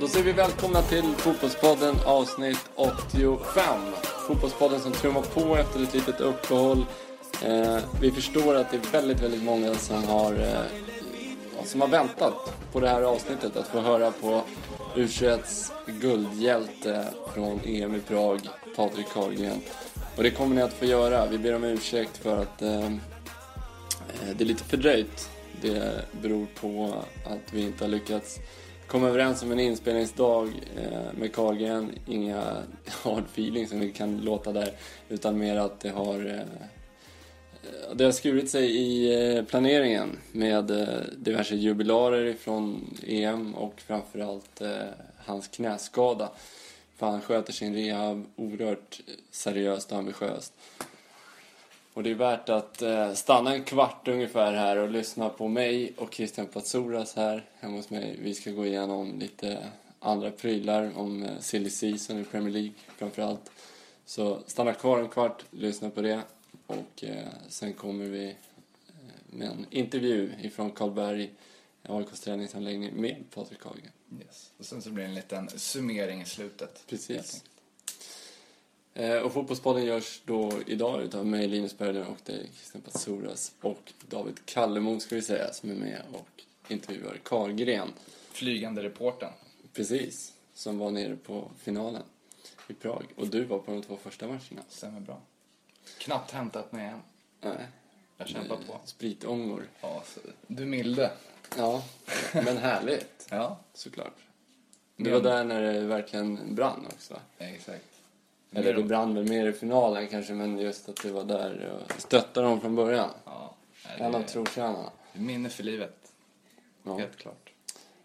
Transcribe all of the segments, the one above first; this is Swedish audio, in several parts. Då säger vi välkomna till Fotbollspodden avsnitt 85. Fotbollspodden som trummar på efter ett litet uppehåll. Vi förstår att det är väldigt många som har väntat på det här avsnittet. Att få höra på U21s guldhjälte från EM i Prag, Patrik Carlgren. Och det kommer ni att få göra. Vi ber om ursäkt för att det är lite fördröjt. Det beror på att vi inte har lyckats kom överens om en inspelningsdag med Carlgren. Inga hard feelings som vi kan låta där. Utan mer att det har skurit sig i planeringen. Med diverse jubilarer från EM. Och framförallt hans knäskada. För han sköter sin rehab oerhört seriöst och ambitiöst. Och det är värt att stanna en kvart ungefär här och lyssna på mig och Christian Patsoras här hemma hos mig. Vi ska gå igenom lite andra prylar om silly season i Premier League framförallt. Så stanna kvar en kvart, lyssna på det. Och sen kommer vi med en intervju ifrån Karlberg, AIKs träningsanläggning med Patrik Carlgren. Yes. Och sen så blir det en liten summering i slutet. Precis. Och fotbollspodden görs då idag utav mig, Linus Berglund, och dig, Christian Patsoras, och David Kallemo ska vi säga, som är med och intervjuar Carlgren. Flygande reportern. Precis, som var nere på finalen i Prag. Och du var på de 2 första matcherna. Stämmer bra. Knappt hämtat mig än. Nej. Jag kämpar på. Spritångor. Ja, du milde. Ja, men härligt. Ja. Såklart. Du var där när det verkligen brann också. Ja, exakt. Eller det brann väl mer i finalen kanske, men just att du var där och stöttade dem från början. Ja, en av trotjänarna. Minne för livet. Ja. Helt klart.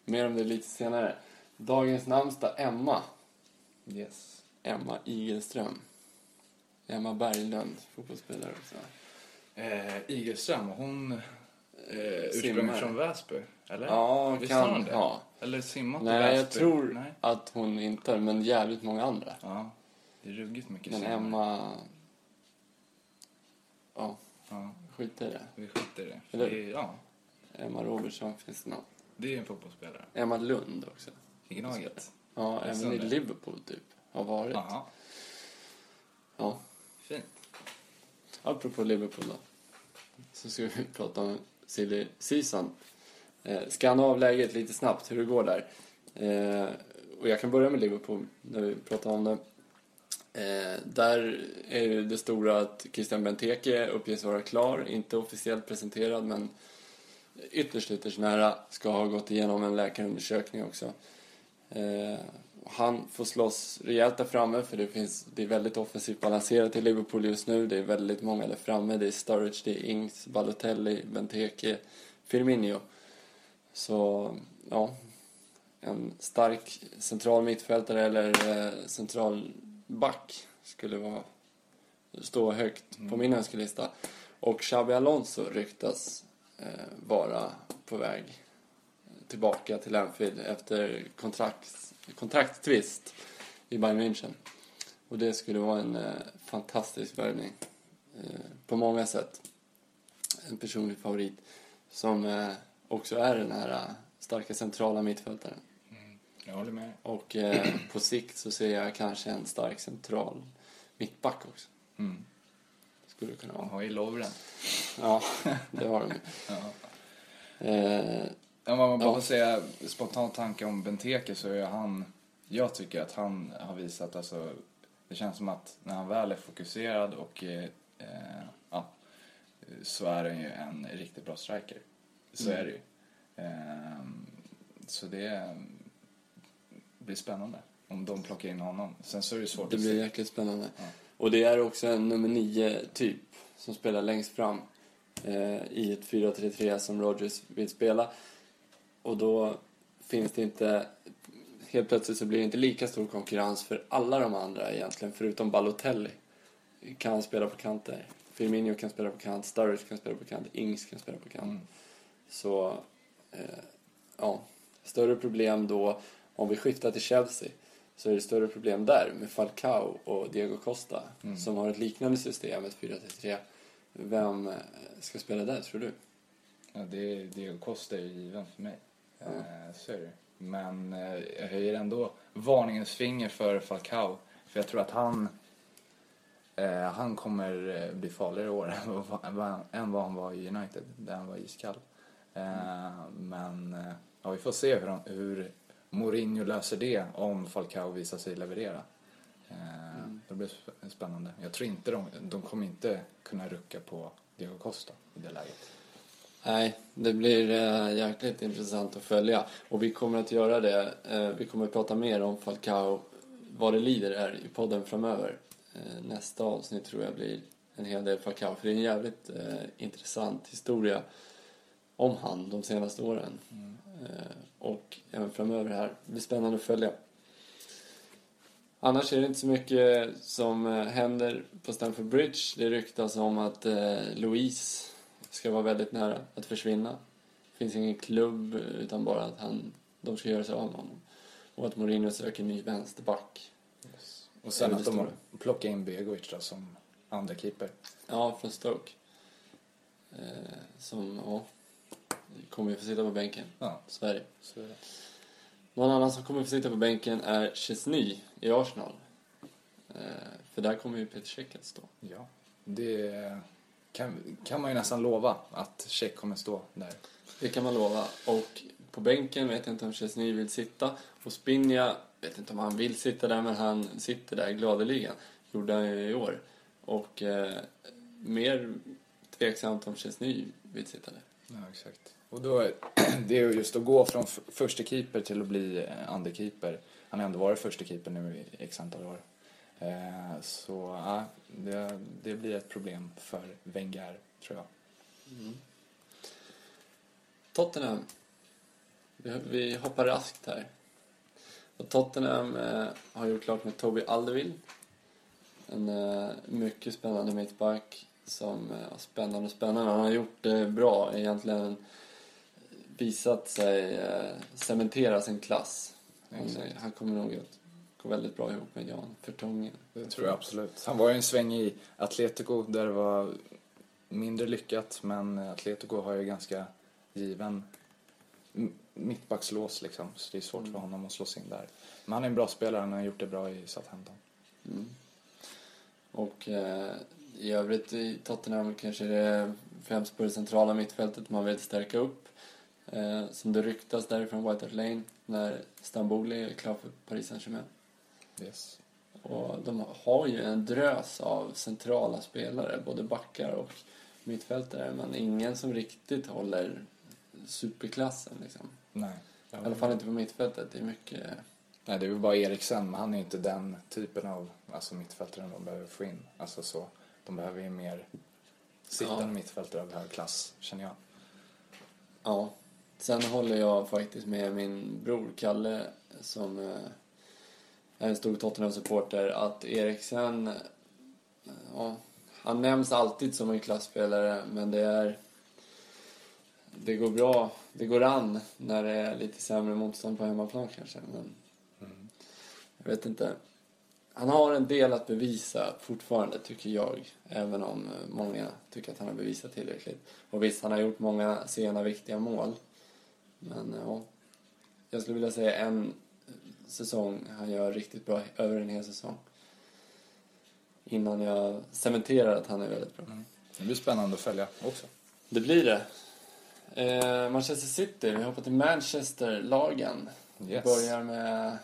Mer om det lite senare. Dagens namnsdag, Emma. Yes. Emma Igelström. Emma Berglund, fotbollsspelare också. Igelström, hon ursprungligen från Väsby, eller? Ja, kan ha. Eller simmat i Väsby. Nej, jag tror att hon inte, men jävligt många andra. Ja. Det är ruggigt mycket men senare. Emma... Ja. Skiter i det. Vi skiter i det. Ja. Emma Robertson finns namn. Det är en fotbollsspelare. Emma Lund också. Ignaget. Ja, även i Liverpool typ. Har varit. Aha. Ja. Fint. Apropå Liverpool då. Så ska vi prata om silly season. Skanna av läget lite snabbt. Hur det går där. Och jag kan börja med Liverpool. När vi pratar om det. Där är det stora att Christian Benteke uppges vara klar, inte officiellt presenterad men ytterst nära, ska ha gått igenom en läkarundersökning också. Han får slåss rejält där framme, för det är väldigt offensivt balanserat i Liverpool just nu. Det är väldigt många där framme, det är Sturridge, det är Ings, Balotelli, Benteke, Firmino. Så ja, en stark central mittfältare eller central back skulle stå högt på min önskelista. Och Xabi Alonso ryktas vara på väg tillbaka till Anfield efter kontraktstvist i Bayern München. Och det skulle vara en fantastisk värvning på många sätt. en personlig favorit som också är den här starka centrala mittfältaren. Jag håller med. Och på sikt så ser jag kanske en stark central mittback också. Mm. Skulle kunna vara. Har ju Lovren. Ja, det har de. Man bara får säga spontan tanke om Benteke, så är han, jag tycker att han har visat, alltså, det känns som att när han väl är fokuserad och så är han ju en riktigt bra striker. Så är det ju. Så det blir spännande om de plockar in honom. Sen så är det svårt. Det blir jäkligt spännande. Ja. Och det är också en nummer 9 typ som spelar längst fram i ett 4-3-3 som Rodgers vill spela. Och då finns det inte, helt plötsligt så blir det inte lika stor konkurrens för alla de andra egentligen, förutom Balotelli kan spela på kanter. Firmino kan spela på kant, Sturridge kan spela på kant, Ings kan spela på kant. Mm. Så större problem då om vi skiftar till Chelsea, så är det större problem där med Falcao och Diego Costa som har ett liknande system, ett 4-3-3. Vem ska spela där, tror du? Ja, Diego Costa är given för mig. Så är det. Men jag höjer ändå varningens finger för Falcao, för jag tror att han kommer bli farligare år än vad han var i United, där han var iskall. Men vi får se hur Mourinho löser det, om Falcao visar sig leverera. Det blir spännande. Jag tror inte de kommer inte kunna rucka på Diego Costa i det läget. Nej, det blir jäkligt intressant att följa. Och vi kommer att göra det. Vi kommer att prata mer om Falcao, vad det lider är, i podden framöver. Nästa avsnitt tror jag blir en hel del Falcao, för det är en jävligt intressant historia om han de senaste åren. Och även framöver här. Det blir spännande att följa. Annars är det inte så mycket som händer på Stamford Bridge. Det ryktas om att Luis ska vara väldigt nära att försvinna. Det finns ingen klubb, utan bara att de ska göra sig av med honom. Och att Mourinho söker ny vänsterback. Yes. Och sen att de plockar in Begovic då, som andra keeper. Ja, från Stoke. Kommer ju få sitta på bänken. Ja. Sverige. Någon annan som kommer få sitta på bänken är Chesny i Arsenal. För där kommer ju Peter Sheck att stå. Ja, det kan man ju nästan lova att Sheck kommer stå där. Det kan man lova. Och på bänken vet jag inte om Chesny vill sitta. Och Spinja, vet inte om han vill sitta där, men han sitter där gladeligen. Gjorde han ju i år. Och mer tveksamt om Chesny vill sitta där. Ja, exakt. Och då det är just att gå från första keeper till att bli andra keeper. Han har ändå varit första keeper nu i x antal år. Så ja, det blir ett problem för Wenger, tror jag. Mm. Tottenham. Vi hoppar raskt här. Och Tottenham har gjort klart med Toby Alderweireld. En mycket spännande mittback som är spännande. Han har gjort det bra egentligen. Visat sig cementera sin klass. Han kommer nog att gå väldigt bra ihop med Jan Fertongen. Det tror jag absolut. Han var ju en sväng i Atletico där det var mindre lyckat, men Atletico har ju ganska given mittbackslås liksom, så det är svårt för honom att slås in där. Men han är en bra spelare, han har gjort det bra i Southampton. Mm. Och i övrigt i Tottenham kanske det är främst på det centrala mittfältet man vill stärka upp. Som det ryktas därifrån White Hart Lane, när Stambouli är klar för Paris Saint-Germain. Yes. Och de har ju en drös av centrala spelare, både backar och mittfältare, men ingen som riktigt håller superklassen liksom. Nej. I alla fall inte på mittfältet, det är mycket. Nej, det är ju bara Eriksen, men han är inte den typen av, alltså, mittfältare de behöver få in. Alltså så, de behöver ju mer sittande mittfältare av hög klass, känner jag. Ja. Sen håller jag faktiskt med min bror Kalle, som är en stor Tottenham-supporter, att Eriksen, han nämns alltid som en klassspelare, men det går bra, det går an när det är lite sämre motstånd på hemmaplan kanske, men jag vet inte. Han har en del att bevisa fortfarande, tycker jag. Även om många tycker att han har bevisat tillräckligt. Och visst, han har gjort många sena viktiga mål. Men ja, jag skulle vilja säga en säsong. Han gör riktigt bra över en hel säsong. Innan jag cementerar att han är väldigt bra. Mm. Det blir spännande att följa också. Det blir det. Manchester City, vi hoppar till Manchester-lagen. Yes. Börjar med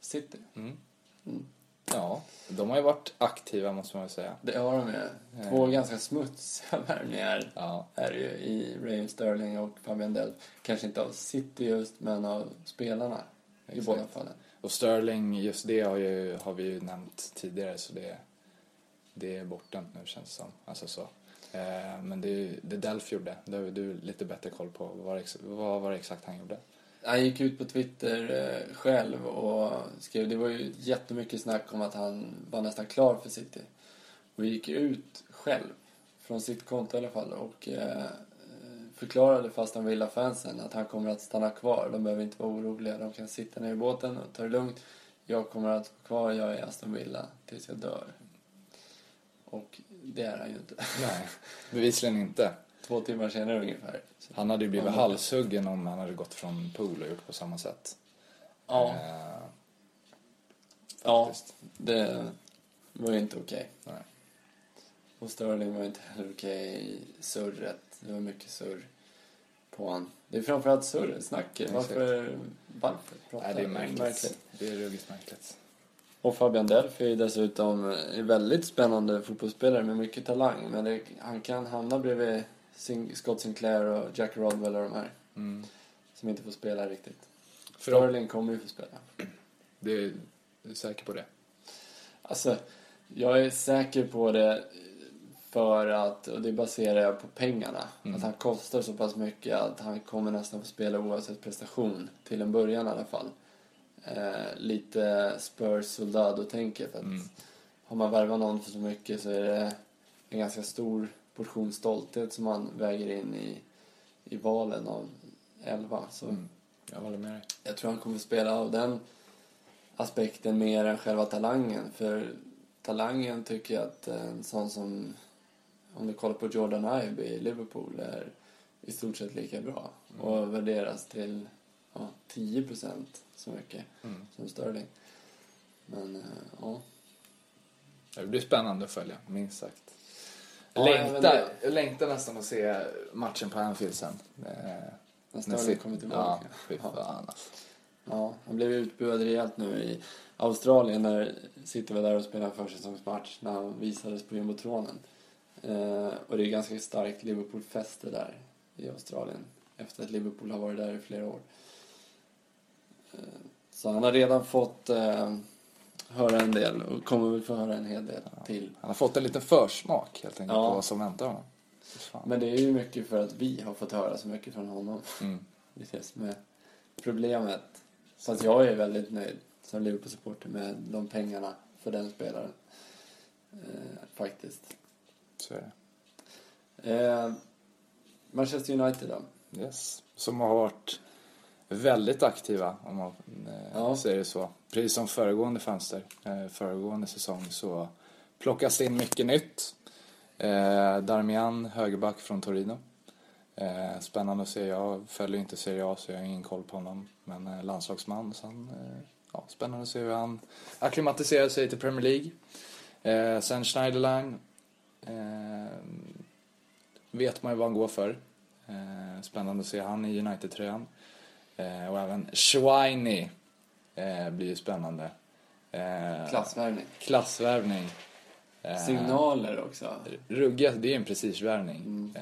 City. Mm. Mm. Ja, de har ju varit aktiva, måste man ju säga. Det har de ju. Två ganska smutsiga värvningar är ju i Raheem Sterling och Fabian Delph. Kanske inte av City just, men av spelarna. Exakt. I båda fallen. Och Sterling, just det har vi ju nämnt tidigare, så det är bortdömt nu, känns det som. Alltså så. Men det Delph gjorde, det har du lite bättre koll på. Vad var det exakt han gjorde? Han gick ut på Twitter själv och skrev, det var ju jättemycket snack om att han var nästan klar för City. Och gick ut själv, från sitt konto i alla fall, och förklarade fast han ville fansen att han kommer att stanna kvar. De behöver inte vara oroliga, de kan sitta ner i båten och ta det lugnt. Jag kommer att vara kvar, jag är Aston Villa tills jag dör. Och det är han ju inte. Nej, bevisligen inte. 2 timmar senare ungefär. Så han hade ju blivit halshuggen om han hade gått från pool och gjort på samma sätt. Ja. Faktiskt. Det var ju inte okej. Nej. Och Sterling var inte heller okej. Surret. Det var mycket surr på han. Det är framförallt surrsnacket. Varför pratar han? Det är märkligt. Det är ruggigt märkligt. Och Fabian Delph är dessutom en väldigt spännande fotbollsspelare med mycket talang. Men han kan hamna bredvid Scott Sinclair och Jack Rodwell och de här. Mm. Som inte får spela riktigt. Sterling kommer ju få spela. Det är säker på det? Alltså, jag är säker på det för att, och det baserar jag på pengarna. Mm. Att han kostar så pass mycket att han kommer nästan få spela oavsett prestation. Till en början i alla fall. Lite Spurs-soldado-tänker för att har man värvat någon för så mycket så är det en ganska stor portion stolthet som man väger in i valen av 11, så jag håller med dig. Jag tror han kommer spela av den aspekten mer än själva talangen, för talangen tycker jag att en sån som, om du kollar på Jordan Ibe i Liverpool, är i stort sett lika bra och värderas till 10% så mycket som Sterling. Men ja. Det blir spännande att följa, minst sagt. Jag längtar nästan att se matchen på Anfield sen. När Sterling kommer tillbaka. Ja, han blev utbuad rejält nu i Australien när City var där och spelade en försäsongsmatch, när han visades på jumbotronen. Och det är ganska starkt Liverpool-fäste där i Australien. Efter att Liverpool har varit där i flera år. Så han har redan fått höra en del. Och kommer väl få höra en hel del till. Han har fått en liten försmak helt enkelt på vad som väntar honom. Men det är ju mycket för att vi har fått höra så mycket från honom. Det ses med problemet. Fast jag är väldigt nöjd som Liverpool-supporter med de pengarna för den spelaren. Faktiskt. Så är det. Manchester United då. Yes. Som har varit väldigt aktiva, om man säger det så. Precis som föregående fönster, föregående säsong, så plockas det in mycket nytt. Darmian, högerback från Torino. Spännande att se. Jag följer inte Serie A, så jag har ingen koll på honom. Men landslagsman, så han, spännande att se hur han akklimatiserar sig till Premier League. Sen Schneiderlin, vet man ju vad han går för. Spännande att se han i United-tröjan. Och även Schweinsteiger blir ju spännande. Klassvärvning. Signaler också. Ruggiga, det är ju en prestigevärvning.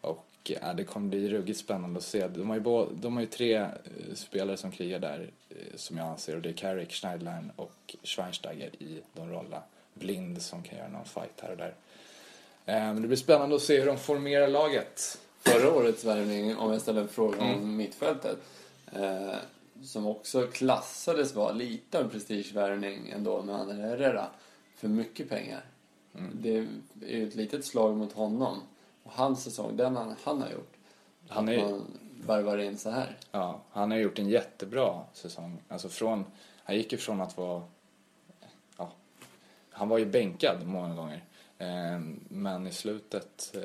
Och det kommer bli ruggigt spännande att se. De har ju 3 spelare som krigar där, som jag anser. Och det är Carrick, Schneiderlin och Schweinsteiger i de rollerna. Blind som kan göra någon fight här och där. Men det blir spännande att se hur de formerar laget. Förra årets värvning, om jag ställer en fråga om mittfältet, som också klassades vara lite en prestigevärvning ändå med han Herrera för mycket pengar. Det är ju ett litet slag mot honom och hans säsong, den han har gjort. Han värvar in så här. Ja, han har gjort en jättebra säsong. Alltså han gick ifrån att vara han var ju bänkad många gånger. Men i slutet,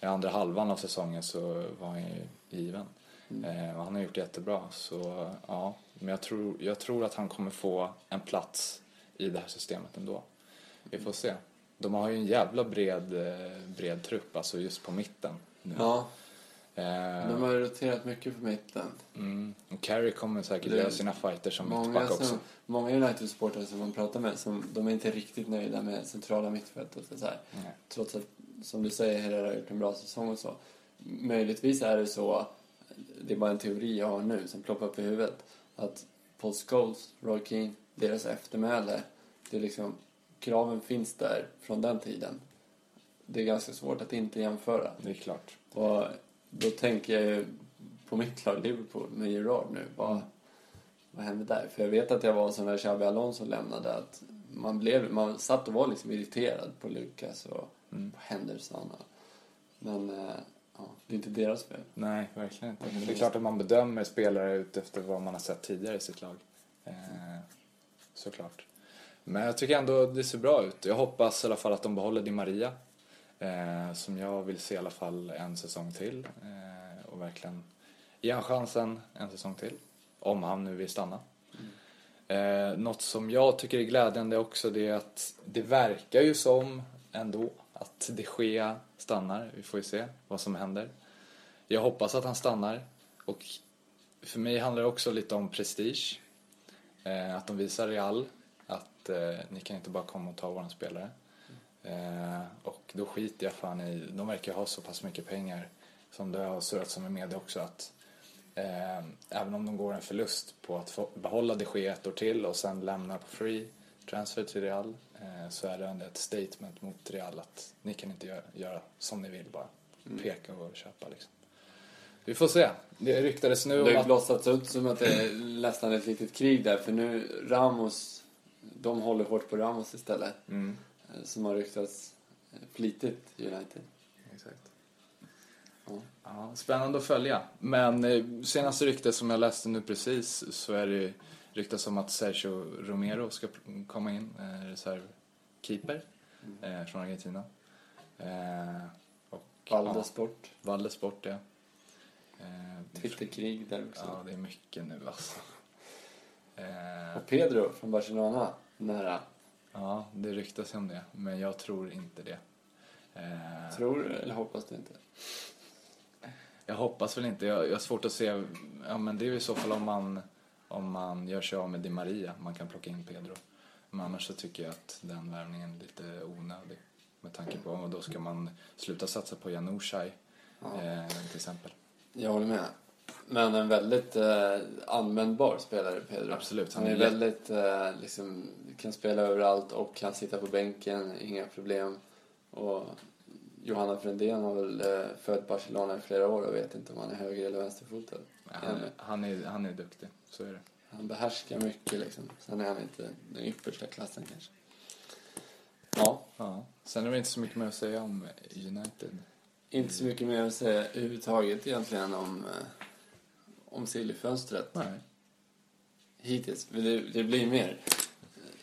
i andra halvan av säsongen, så var han ju given. Och han har gjort jättebra. Så ja, men jag tror att han kommer få en plats i det här systemet ändå. Vi får se. De har ju en jävla bred trupp, alltså just på mitten nu. Ja. De har roterat mycket på mitten. Och Carey kommer säkert göra sina fighter som mittback också. Många United-supportrar som man pratar med, som de är inte riktigt nöjda med centrala mittfältet och så här. Trots att, som du säger, Herrera har gjort en bra säsong och så. Möjligtvis är det så, det är bara en teori jag har nu som ploppar upp i huvudet, att Paul Scholes, Roy Keane, deras eftermäle, det är liksom, kraven finns där från den tiden. Det är ganska svårt att inte jämföra. Det är klart. Och då tänker jag ju på mitt lag Liverpool med Gerard nu. Vad hände där? För jag vet att jag var så när Xabi Alonso lämnade, att man satt och var liksom irriterad på Lucas och på Henderson. Men ja, det är inte deras fel. Nej, verkligen inte. Men det är klart att man bedömer spelare ut efter vad man har sett tidigare i sitt lag. Såklart. Men jag tycker ändå det ser bra ut. Jag hoppas i alla fall att de behåller Di Maria. Som jag vill se i alla fall en säsong till. Och verkligen ge han chansen en säsong till. Om han nu vill stanna. Något som jag tycker är glädjande också, det är att det verkar ju som ändå att De Gea stannar. Vi får ju se vad som händer. Jag hoppas att han stannar. Och för mig handlar det också lite om prestige. Att de visar Real att ni kan inte bara komma och ta våran spelare. Och då skiter jag fan i. De verkar ha så pass mycket pengar, som det har surrat som i media också, att även om de går en förlust på att behålla De Gea ett år till och sen lämna på free transfer till Real, så är det ändå ett statement mot Real att ni kan inte göra som ni vill, bara peka och köpa liksom. Vi får se. Det ryktades nu om att det blossats ut som att det är nästan ett litet krig där, för nu Ramos, de håller hårt på Ramos istället. Som har ryktats flitigt i United. Exakt. Ja, spännande att följa. Men senaste ryktet som jag läste nu precis, så är det ryktas om att Sergio Romero ska komma in, reservkeeper från Argentina. Valdesport, ja. Twitterkrig där också. Ja, det är mycket nu alltså. Och Pedro från Barcelona, nära. Ja, det ryktas om det. Men jag tror inte det. Tror du eller hoppas du inte? Jag hoppas väl inte. Jag har svårt att se. Ja, men det är ju i så fall om man gör sig av med Di Maria. Man kan plocka in Pedro. Men annars så tycker jag att den värvningen är lite onödig. Med tanke på, och då ska man sluta satsa på Janouchaj till exempel. Jag håller med. Men en väldigt användbar spelare, Pedro. Absolut. Han är väldigt liksom, kan spela överallt och kan sitta på bänken, inga problem. Och Johanna Frändén har väl följt Barcelona i flera år och vet inte om han är höger eller vänsterfotad. Han är duktig, så är det. Han behärskar mycket liksom. Sen är han inte den yppersta klassen kanske. Ja. Sen är det inte så mycket mer att säga om United. Inte så mycket mer att säga överhuvudtaget egentligen om sillyfönstret. Nej. Hittills. Det blir mer.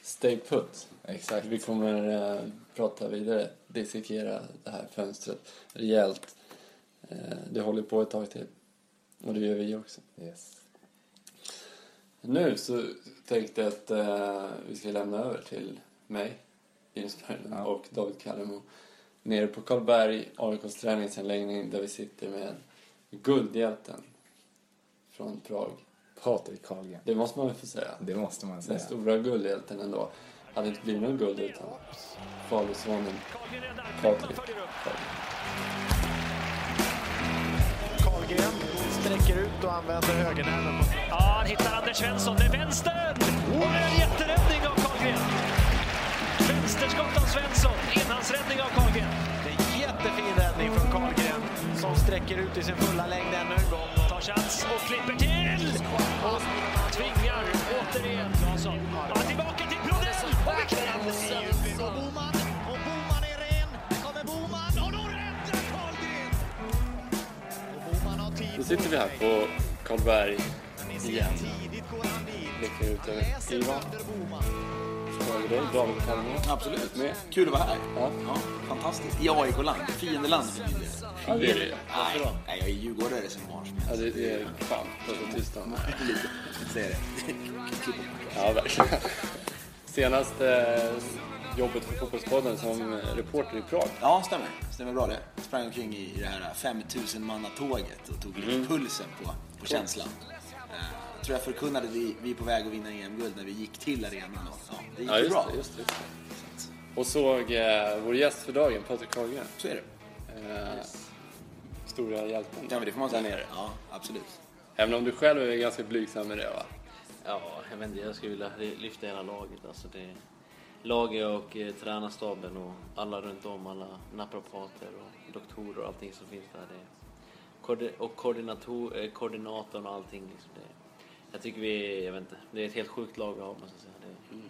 Stay put. Exakt. Vi kommer prata vidare. Dissekera det här fönstret rejält. Det håller på ett tag till. Och det gör vi också. Yes. Nu så tänkte jag att vi ska lämna över till mig, Linus Berglund och David Kalemo. Nere på Karlberg, AIKs träningsanläggning, där vi sitter med guldhjälten från Prag, Patrik Carlgren. Det måste man väl få säga. Det måste man säga. Den stora guldhjälten ändå. Hade inte blivit någon guld utan faderssonen Patrik Carlgren sträcker ut och använder högernäven. Ja, han hittar Anders Svensson. Det är vänstern! Och det är en jätteräddning av Carlgren. Vänsterskott av Svensson. Inhandsräddning av Carlgren. Det är en jättefin räddning från Carlgren som sträcker ut i sin fulla längd ännu en gång. Chans och klipper till och tvingar återigen Jansson. Ja, tillbaka till Brodell och Viktor och Boman är ren. Det kommer Boman och då räddar Carlgren. Och Boman har tid. Nu sitter vi här på Karlberg igen. Blickar ut över Ivan. och grejer. Bra betalningar. Absolut. Med. Kul att vara här. Ja. Ja, fantastiskt. I AIK-land. Fiendeland för min del. Ja, det är det. Nej, jag är djurgårdare som har. Ja, det är fan. På tisdagen. Säg det. Ja, verkligen. Senaste jobbet för fotbollspodden som reporter i Prag. Ja, stämmer. Stämmer bra det. Sprang omkring i det här 5000-mannatåget och tog lite pulsen på känslan. Tror jag förkunnade vi är på väg att vinna EM-guld när vi gick till arenan. Ja, det gick bra. Just det. Och såg vår gäst för dagen, Patrik Carlgren. Så är det. Stora hjälpen. Ja, men det får man säga nere. Ja, absolut. Även om du själv är ganska blygsam med det, va? Ja, jag vet inte, jag skulle vilja lyfta hela laget. Alltså det laget och tränarstaben och alla runt om, alla naprapater och doktorer och allting som finns där. Och koordinatorn och allting. Liksom det. Jag tycker jag vet inte, det är ett helt sjukt lag att ha, måste jag säga. Det är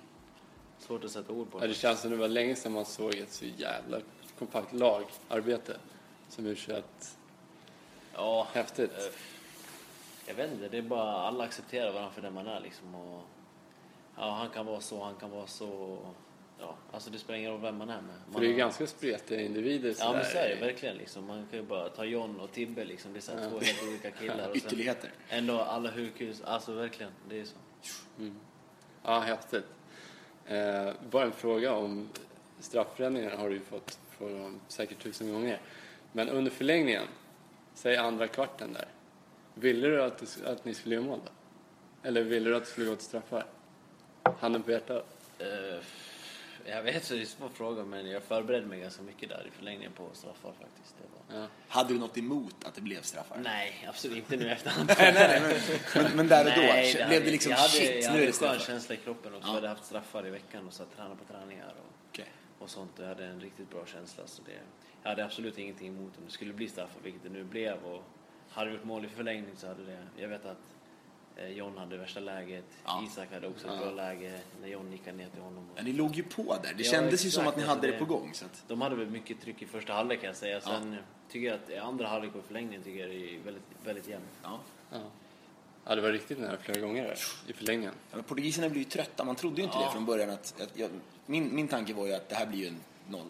svårt att sätta ord på det. Ja, det känns som det var länge sedan man såg ett så jävla kompakt lagarbete som U21. Ja. Häftigt. Jag vet inte, det är bara alla accepterar varandra för den man är liksom. Och, ja, han kan vara så. Ja, alltså det spelar ingen roll vem man är med. För det är ju ganska spretiga individer. Ja, men så är det verkligen liksom. Man kan ju bara ta John och Tibbe liksom. Det är såhär två helt olika killar. Ytterligheter. Ändå alla hukis, alltså verkligen, det är så. Mm. Ja, häftigt. Bara en fråga om straffräddningarna har du ju fått för dem säkert 1000 gånger. Men under förlängningen, säg andra kvarten där. Ville du att ni skulle göra mål då? Eller ville du att det skulle gå till straffar? Handen på hjärtat? Jag vet så det är en svår fråga, men jag förberedde mig ganska mycket där i förlängningen på straffar faktiskt. Det var... ja. Hade du något emot att det blev straffar? Nej, absolut inte nu efterhand. Men där och då blev det liksom shit, nu är det straffar. Jag hade en känsla i kroppen också. Ja. Jag hade haft straffar i veckan och så att träna på träningar och sånt. Jag hade en riktigt bra känsla. Så det, jag hade absolut ingenting emot om det skulle bli straffar, vilket det nu blev. Och hade gjort mål i förlängning så hade det... Jag vet att John hade värsta läget. Ja. Isak hade också ett bra läge när John nickade ner till honom. Ja, ni låg ju på där. Det kändes ju som att ni hade det på gång. Så att... De hade väl mycket tryck i första halvlek, kan jag säga. Sen tycker jag att andra halvlek och förlängningen tycker jag är väldigt, väldigt jämnt. Ja, det var riktigt nära flera gånger där, i förlängningen. Ja, portugiserna blev ju trötta. Man trodde ju inte det från början. Min tanke var ju att det här blir ju en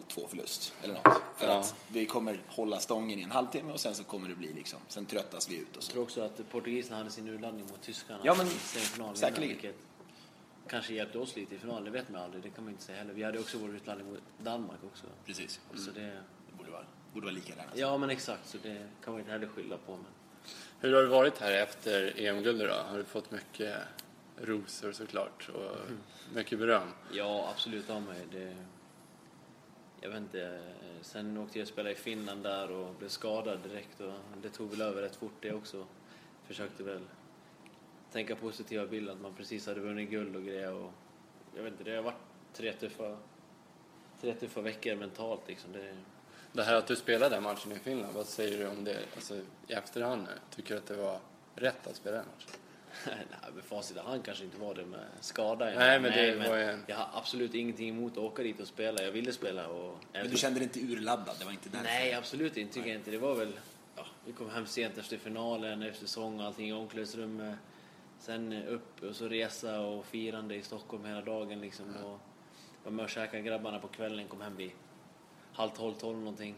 0-2 förlust eller något. För att vi kommer hålla stången i en halvtimme och sen så kommer det bli liksom, sen tröttas vi ut och så. Jag tror också att portugiserna hade sin urladdning mot tyskarna. Ja, men säkerligen. Kanske hjälpte oss lite i finalen, det vet man aldrig. Det kan man inte säga heller. Vi hade också vår utladdning mot Danmark också. Precis. Så det borde vara lika där. Alltså. Ja, men exakt. Så det kan man inte heller skylla på. Men... Hur har det varit här efter EM-guld då? Har du fått mycket rosor såklart och mycket beröm? Ja, absolut av mig. Jag vet inte, sen åkte jag och spelade i Finland där och blev skadad direkt och det tog väl över rätt fort det också. Försökte väl tänka positiva bilder att man precis hade vunnit guld och grejer och jag vet inte, det har varit tre tuffa veckor mentalt liksom. Det här att du spelade den matchen i Finland, vad säger du om det? Alltså i efterhand nu, tycker du att det var rätt att spela den matchen? Nej, med facit han kanske inte var det med skada. Jag har absolut ingenting emot att åka dit och spela. Jag ville spela. Men du kände dig inte urladdad? Det var inte därför. Nej, absolut inte. Tycker jag inte. Det var väl... Ja, vi kom hem sent efter finalen, efter säsong och allting i omklädningsrummet. Sen upp och så resa och firande i Stockholm hela dagen liksom. Ja. Och var med och käkade grabbarna på kvällen. Kom hem vid 11:30 någonting.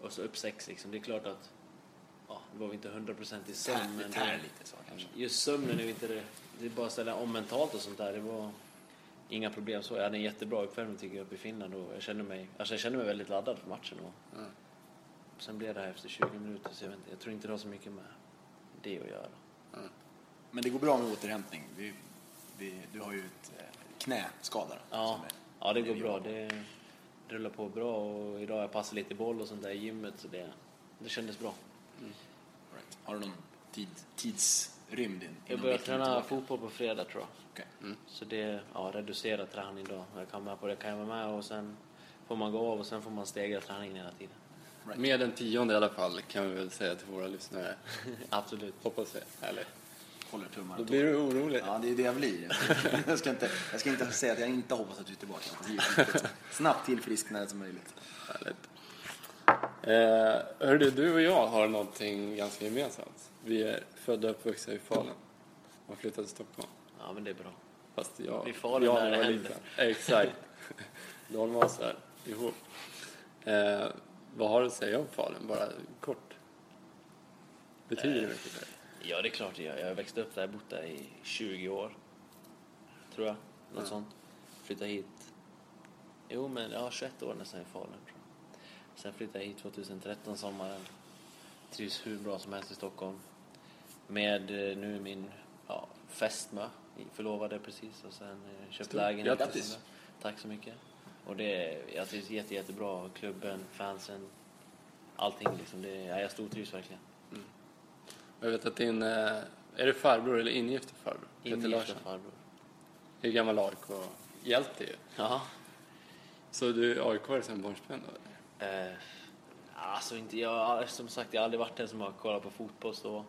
Och så upp 6 liksom. Det är klart att... Ja, det var vi inte 100% i sömn. Men det är lite så kanske. Just sömnen är inte det. Det är bara att ställa om mentalt och sånt där. Det var inga problem så. Jag hade en jättebra uppvärmning tycker jag uppe i Finland. Och jag kände mig väldigt laddad för matchen. Och sen blev det här efter 20 minuter. Så jag tror inte det har så mycket med det att göra. Mm. Men det går bra med återhämtning. Du har ju ett knäskada. Ja, det går bra. Det rullar på bra. Och idag jag passar lite boll och sånt där i gymmet. Så det kändes bra. Mm. Right. Har du någon tidsrymd? Jag börjar träna fotboll på fredag tror jag. Okay. Mm. Så det är reducerad träning då. Jag kan vara på det, kan jag vara med och sen får man gå av och sen får man stegra träningen hela tiden. Right. Med en 10:e i alla fall kan vi väl säga till våra lyssnare. Absolut. Hoppas det. Eller? Håller tummarna. Då blir du orolig. Ja, det är det jag blir. Jag ska inte säga att jag inte hoppas att du är tillbaka. Snabbt tillfrisknande som möjligt. Härligt. Hörde du och jag har någonting ganska gemensamt. Vi är födda och uppvuxna i Falun och flyttade till Stockholm. Ja, men det är bra. Fast jag när det hände. Exakt. De var så här ihop. Vad har du att säga om Falun? Bara kort. Betyder det mycket för dig? Ja, det är klart. Jag växte upp där, jag bott där i 20 år. Tror jag. Något sånt. Flyttade hit. Jo, men jag har 21 år nästan i Falun. Sen flyttade jag hit 2013 sommaren. Trivs hur bra som helst i Stockholm. Med nu min fästmö. Förlovade precis. Och sen köpt lägenhet. Grattis. Tack så mycket. Och det är jättebra. Klubben, fansen, allting liksom. Jag stortrivs verkligen. Mm. Jag vet att din... Är det farbror eller ingifte farbror? Ingifte farbror. Det är gammal AIK och hjälte ju. Ja. Så du AIK sen barnsben då? Alltså inte jag, som sagt, jag har aldrig varit den som har kollat på fotboll så.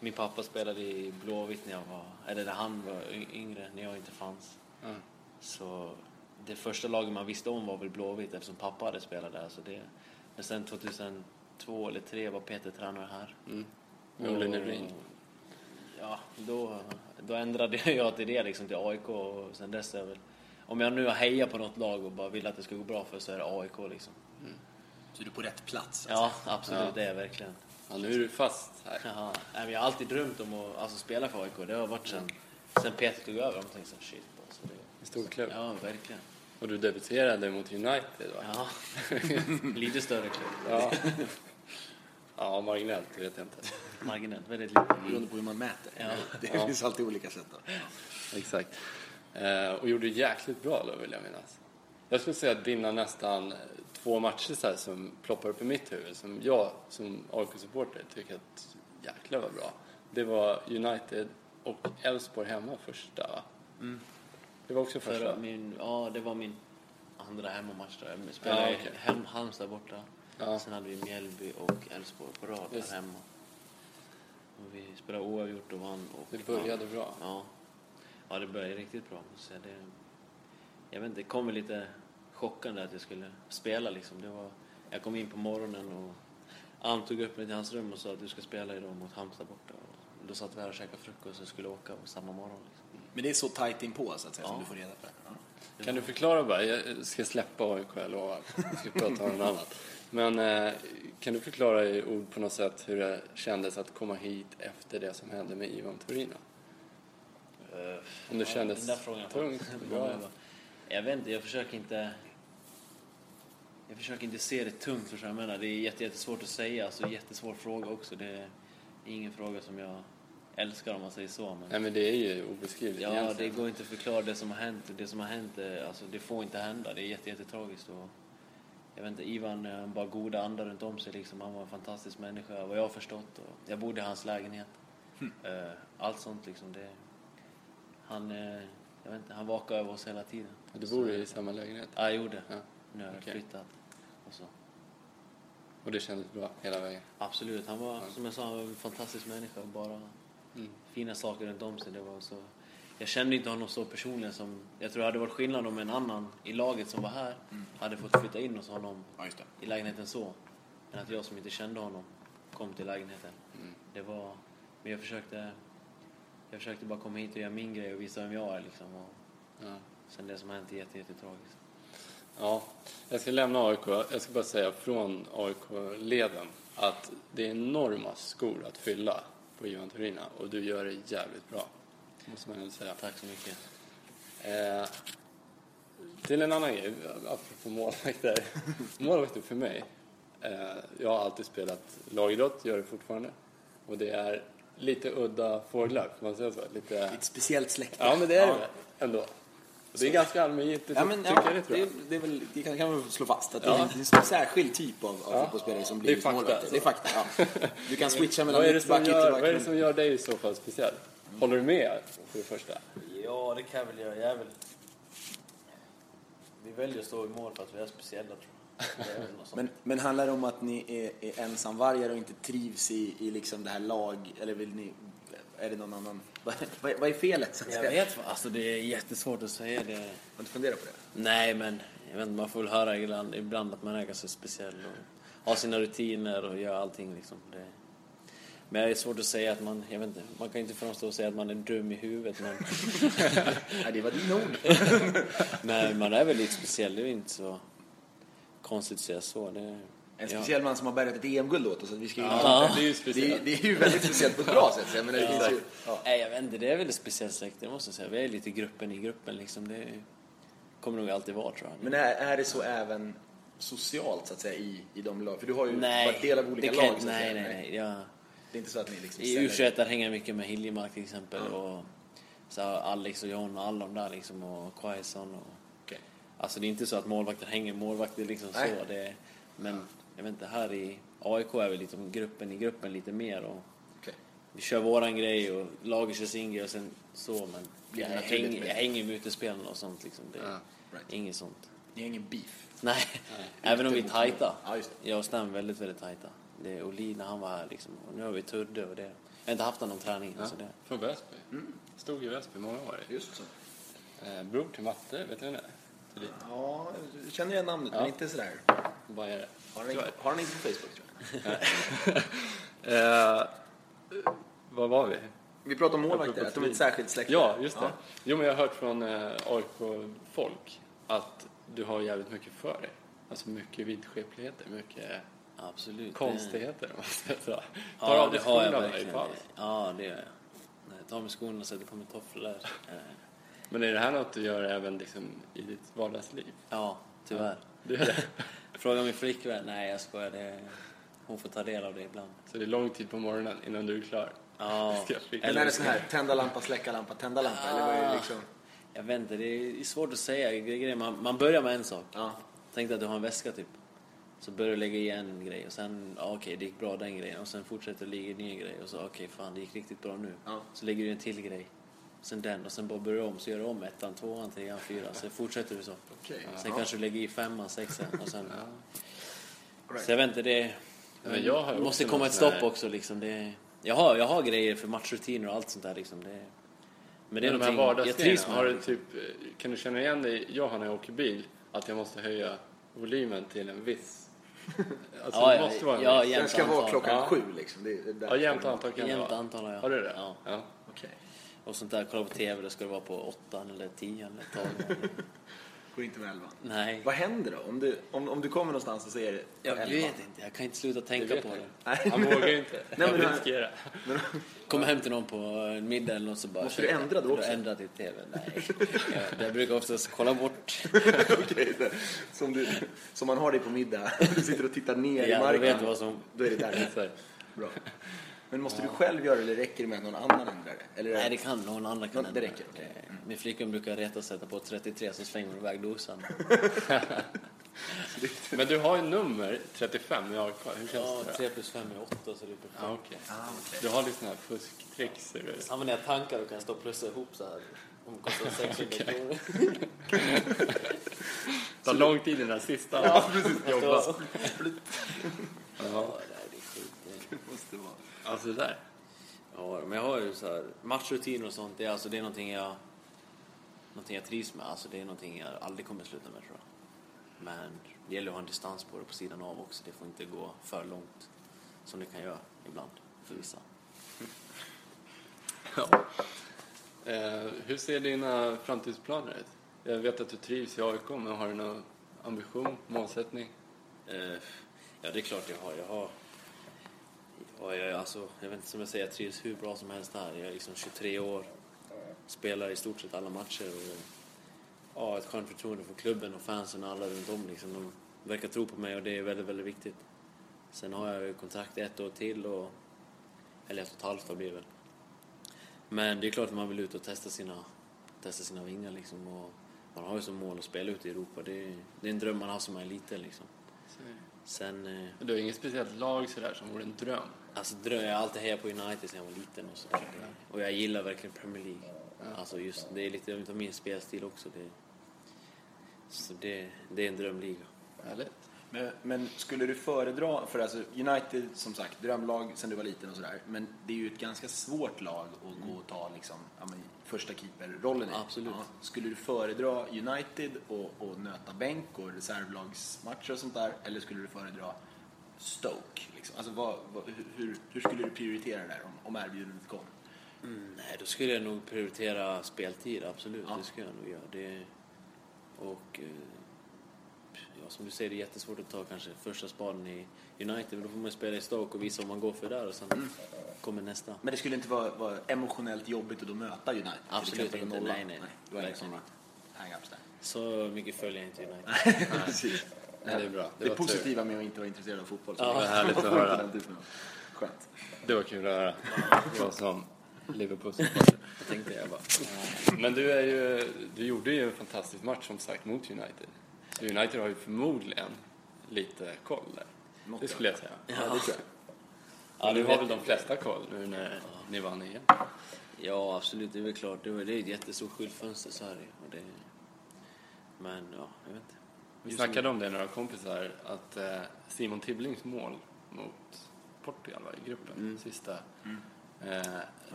Min pappa spelade i Blåvitt när jag var, eller när han var yngre, när jag inte fanns. Mm. Så det första laget man visste om var väl Blåvitt eftersom pappa hade spelat där. Så det. Men sen 2002 eller 2003 var Peter tränare här. Mm. Ja, då ändrade jag till det liksom, till AIK, och sen dess är väl, om jag nu har hejat på något lag och bara vill att det ska gå bra för, så är det AIK liksom. Mm. Så är du på rätt plats? Alltså. Ja, absolut. Ja. Det är verkligen. Ja, nu är du fast här. Jaha. Nej, men jag har alltid drömt om att spela för AIK. Det har varit sen Peter tog över. Jag tänkte shit. Alltså, en stor klubb. Ja, verkligen. Och du debuterade mot United, va? Ja, lite större klubb. Ja, ja, marginellt vet jag inte. Marginellt, väldigt lite. Beroende på hur man mäter. Ja. Det finns alltid olika sätt. Då. Ja. Exakt. Och gjorde jäkligt bra då, vill jag minnas. Jag skulle säga att dina nästan... Två matcher så här som ploppar upp i mitt huvud, som jag som AIK-supporter tycker att jäklar var bra. Det var United och Elfsborg hemma första, va? Mm. Det var också första. Det var min andra hemmamatch där. Jag spelade Halmstad borta. Ja. Sen hade vi Mjällby och Elfsborg på rad där hemma. Och vi spelade oavgjort och vann. Och det började bra. Ja, det började riktigt bra. Så jag vet inte, det kommer lite... chockande att jag skulle spela liksom. Jag kom in på morgonen och Ann tog upp mig till hans rum och sa att du ska spela idag mot Halmstad borta, och då satt vi här och käkade frukost och skulle åka och samma morgon liksom. Men det är så tajt inpå så att säga, som du får reda på det. Ja. Kan du förklara bara, jag ska släppa AIK, jag lovar, jag ska prata om något annat, men kan du förklara i ord på något sätt hur det kändes att komma hit efter det som hände med Ivan Turina? Om det kändes tungt? Jag vet inte, jag försöker inte se det tungt, för jag menar, det är jättesvårt att säga, alltså jättesvår fråga också. Det är ingen fråga som jag älskar om man säger så, men... Nej, men det är ju obeskrivligt. Ja, egentligen. Det går inte att förklara det som har hänt, alltså det får inte hända. Det är jättetragiskt, och jag vet inte, Ivan, han bara goda andra runt om sig liksom. Han var en fantastisk människa, vad jag har förstått, och jag bodde i hans lägenhet. Allt sånt liksom, det jag vet inte, han vakar över oss hela tiden. Du bor i samma lägenhet? Ja, jag gjorde. Ja. Nu har jag flyttat. Och det kändes bra hela vägen? Absolut. Han var, som jag sa, han var en fantastisk människa. Bara fina saker runt om sig. Det var så... Jag kände inte honom så personligen som... Jag tror det hade varit skillnad om en annan i laget som var här hade fått flytta in hos honom i lägenheten så. Men att jag som inte kände honom kom till lägenheten. Mm. Det var... Men jag försökte bara komma hit och göra min grej och visa vem jag är liksom. Och sen det som hänt är jättetragiskt. Ja, jag ska lämna AIK. Jag ska bara säga från AIK-leden att det är enorma skor att fylla på Johan Turina, och du gör det jävligt bra, måste man säga. Tack så mycket. Till en annan grej, apropå målvakter. Målvakter för mig. Jag har alltid spelat lagidrott, gör det fortfarande. Och det är lite udda fåglar, kan man säga så. Lite speciellt släkte. Ja, men det är det ändå. Och det är ganska allmänt. Det kan man slå fast att det är en särskild typ av fotbollsspelare som blir målvakt. Det är fakta. Ja. Du kan switcha mellan mittback och ytterback. Vad är det som gör dig så pass speciell? Håller du med för det första? Ja, det kan jag väl göra. Vi väljer att stå i mål för att vi är speciella, tror jag. Men handlar det om att ni är ensamvargare och inte trivs i liksom det här lag, eller vill ni, är det någon annan? Vad är felet? Så att jag vet, alltså det är jättesvårt att säga det. Har du inte funderat på det? Nej, men jag vet inte, man får väl höra ibland att man är ganska speciell och har sina rutiner och gör allting liksom. Det. Men det är svårt att säga att man, jag vet inte, man kan inte framstå och säga att man är dum i huvudet. Men... Nej, det var din ord. Nej, man är väl lite speciell, det är inte så konstigt att säga så. Det... En speciell man som har bärgat ett EM-guld åt oss. Vi ska det är ju väldigt speciellt på ett bra sätt. Jag menar, det finns ju... Nej, jag vet inte, det är väldigt speciellt säkert, jag måste säga. Vi är lite gruppen i gruppen, liksom. Det kommer nog alltid vara, tror jag. Men är det så även socialt, så att säga, i de lag? För du har ju varit del av olika lag. Nej. Ja. Det är inte så att ni liksom... I U21 hänger mycket med Hiljemark till exempel. Mm. Och så Alex och John och alla de där liksom. Och Quaison och... Okay. Alltså det är inte så att målvakter hänger målvakter liksom. Nej. Så. Det... Men jag vet inte, här i AIK är vi liksom gruppen i gruppen lite mer. Och okay. Vi kör våran grej och lager sig sin grej och sen så. Men jag hänger med utespelen och sånt liksom. Det är inget sånt. Det är ingen beef. Nej, även om vi är tajta. Jag och Stan är väldigt, väldigt tajta. Det är Oli när han var här liksom. Och nu har vi Tudde och det. Jag har inte haft någon träning så det. Från Väsby. Stod i Väsby många år. Just så. Bror till Matte, vet du det? Ja, jag känner igen namnet men inte sådär. Vad är det? Har han inte på Facebook tror jag. Vad var vi? Vi pratade om målvakter, att de är ett särskilt släkte. Ja, just det. Jo, men jag har hört från AIK-folk att du har jävligt mycket för dig. Alltså mycket vidskepligheter, mycket... Absolut. Konstigheter om man ska säga. Tar av dig skorna i fall. Ja, det gör jag. Nej, tar med skorna och sätter på mig tofflor där. Men är det här något du gör även liksom i ditt vardagsliv? Ja, tyvärr. Du gör det? Fråga min flickvän. Nej, jag skojar. Det... Hon får ta del av det ibland. Så det är lång tid på morgonen innan du är klar? Ja. Eller är det så här, tända lampa, släcka lampa, tända lampa? Ja. Eller vad är det liksom? Jag vet inte, det är svårt att säga. Man börjar med en sak. Ja. Tänk dig att du har en väska typ. Så börjar du lägga igen en grej. Och sen, okej, det gick bra den grejen. Och sen fortsätter du lägga en ny grej. Och så, okej, fan, det gick riktigt bra nu. Ja. Så lägger du en till grej. Sen den. Och sen bara börjar du om. Så gör du om 1:an, 2:an, 3:an, 4:an. Så fortsätter du så. Okej, sen kanske du lägger i 5:an, 6:an. Och sen... Ja. Så jag vet inte, det... Men jag måste komma ett stopp också, liksom. Det, jag har grejer för matchrutiner och allt sånt där, liksom. Det, men det är någonting... Jag trivs med. Har du typ... Kan du känna igen dig, när jag åker bil, att jag måste höja volymen till en viss... Alltså det måste vara en viss. Den ska vara klockan 7 liksom. Det är jämnt antal kan det vara. Har du det? Ja. Okay. Och sånt där, kolla på tv, det ska vara på 8:an eller 10:an eller 12:an. Går inte med 11:an. Nej. Vad händer då? Om du kommer någonstans och säger det? Jag vet inte, jag kan inte sluta tänka på det. Jag vågar ju inte. Nej, men riskera. Kommer hem till någon på en middag eller något så bara... Måste du ändra då också? Ändra till tv? Nej. Jag brukar oftast kolla bort. Okej, som man har dig på middag. Du sitter och tittar ner i marken. Vet vad som... Då är det där. Bra. Men måste du själv göra det eller räcker det med att någon annan ändrar det? Eller nej, det kan någon annan kan ändra det. Räcker. Okay. Min flickvän brukar reta och sätta på 33 så slänger du iväg dosan. Men du har ju nummer 35 i AIK. Hur känns det? 3 + 5 är 8 så det är perfekt. Ah, okay. Du har lite såna här fusktricks. Ja, men när jag tankar och kan stå och plussa ihop så här. Om det kostar 600 kronor. Det tar lång tid i den här sista. Ja, precis. Jobba. Ja, det är sjukt. Det måste vara. Alltså det där. Ja, men jag har ju så här matchrutiner och sånt. Det är alltså det är någonting jag trivs med. Alltså det är någonting jag aldrig kommer sluta med, tror jag. Men det gäller att ha en distans på det på sidan av också. Det får inte gå för långt som det kan göra ibland för vissa. Hur ser dina framtidsplaner ut? Jag vet att du trivs i AIK, men har du någon ambition, målsättning? Ja, det är klart jag har. Jag vet inte, som jag säger, jag trivs hur bra som helst här. Jag är liksom 23 år, spelar i stort sett alla matcher och ett skönt förtroende för klubben och fansen och alla runt om liksom. De verkar tro på mig och det är väldigt, väldigt viktigt. Sen har jag ju kontrakt 1 år till och, eller 1,5 år blir det väl. Men det är klart att man vill ut och testa sina vingar liksom, och man har ju som mål att spela ut i Europa. Det är en dröm man har som är liten liksom. Sen, du har inget speciellt lag sådär som vore en dröm? Alltså dröm, jag har alltid hejat på United sedan jag var liten och så. Och jag gillar verkligen Premier League. Alltså just, det är lite av min spelstil också. Så det är en drömliga. Härligt. Men skulle du föredra, för alltså United som sagt, drömlag sedan du var liten och sådär. Men det är ju ett ganska svårt lag att gå och ta liksom, första keeperrollen i. Absolut. Ja. Skulle du föredra United och nöta bänk och reservlagsmatcher och sånt där? Eller skulle du föredra Stoke? Liksom? Alltså, hur skulle du prioritera det där om erbjudandet kommer? Nej, då skulle jag nog prioritera speltid, absolut. Ja. Det skulle jag nog göra. Det, och ja, som du säger, det är jättesvårt att ta kanske första spaden i United, men då får man spela i Stoke och visa om man går för där och sen kommer nästa. Men det skulle inte vara emotionellt jobbigt att då möta United? Absolut inte, nej. Så mycket följer jag inte United. Nej, det är bra. Det är positiva tur med att inte vara intresserad av fotboll. Ja, det är härligt att höra. Skönt. Det var kul att höra. Det var som Liverpool-supporter. Jag tänkte jag bara. Men du gjorde ju en fantastisk match som sagt mot United. Så United har ju förmodligen lite koll där. Det skulle jag säga. Ja, det tror jag. Ja, du har väl de flesta koll nu när ni vann igen? Ja, absolut. Det är väl klart. Det är ett jättestort skyltfönster så här. Men ja, jag vet inte. Vi snackade om det några kompisar att Simon Tibblings mål mot Portugal var i gruppen sista.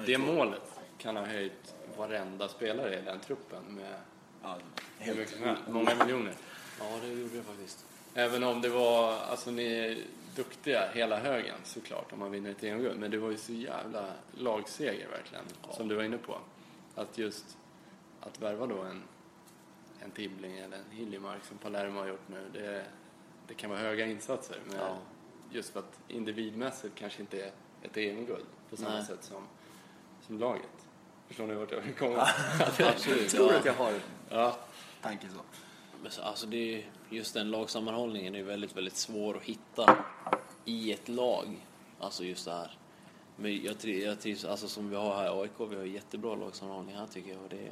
Det målet kan ha höjt varenda spelare i den truppen med många miljoner. Ja, det gjorde det faktiskt. Även om det var, alltså ni är duktiga hela högen såklart om man vinner ett EM-guld, men det var ju så jävla lagseger verkligen som du var inne på. Att just att värva då en Tibbling eller en Hiljemark som Palermo har gjort nu, det kan vara höga insatser, men just för att individmässigt kanske inte är ett EM-guld på samma sätt som laget. Förstår ni vart jag vill komma? Absolut. Tror att jag har tanken så. Men så, alltså det är just den lagsammanhållningen är väldigt, väldigt svår att hitta i ett lag. Alltså just det här. Men jag trivs, alltså som vi har här i AIK, vi har jättebra lagsammanhållning här tycker jag, och det är.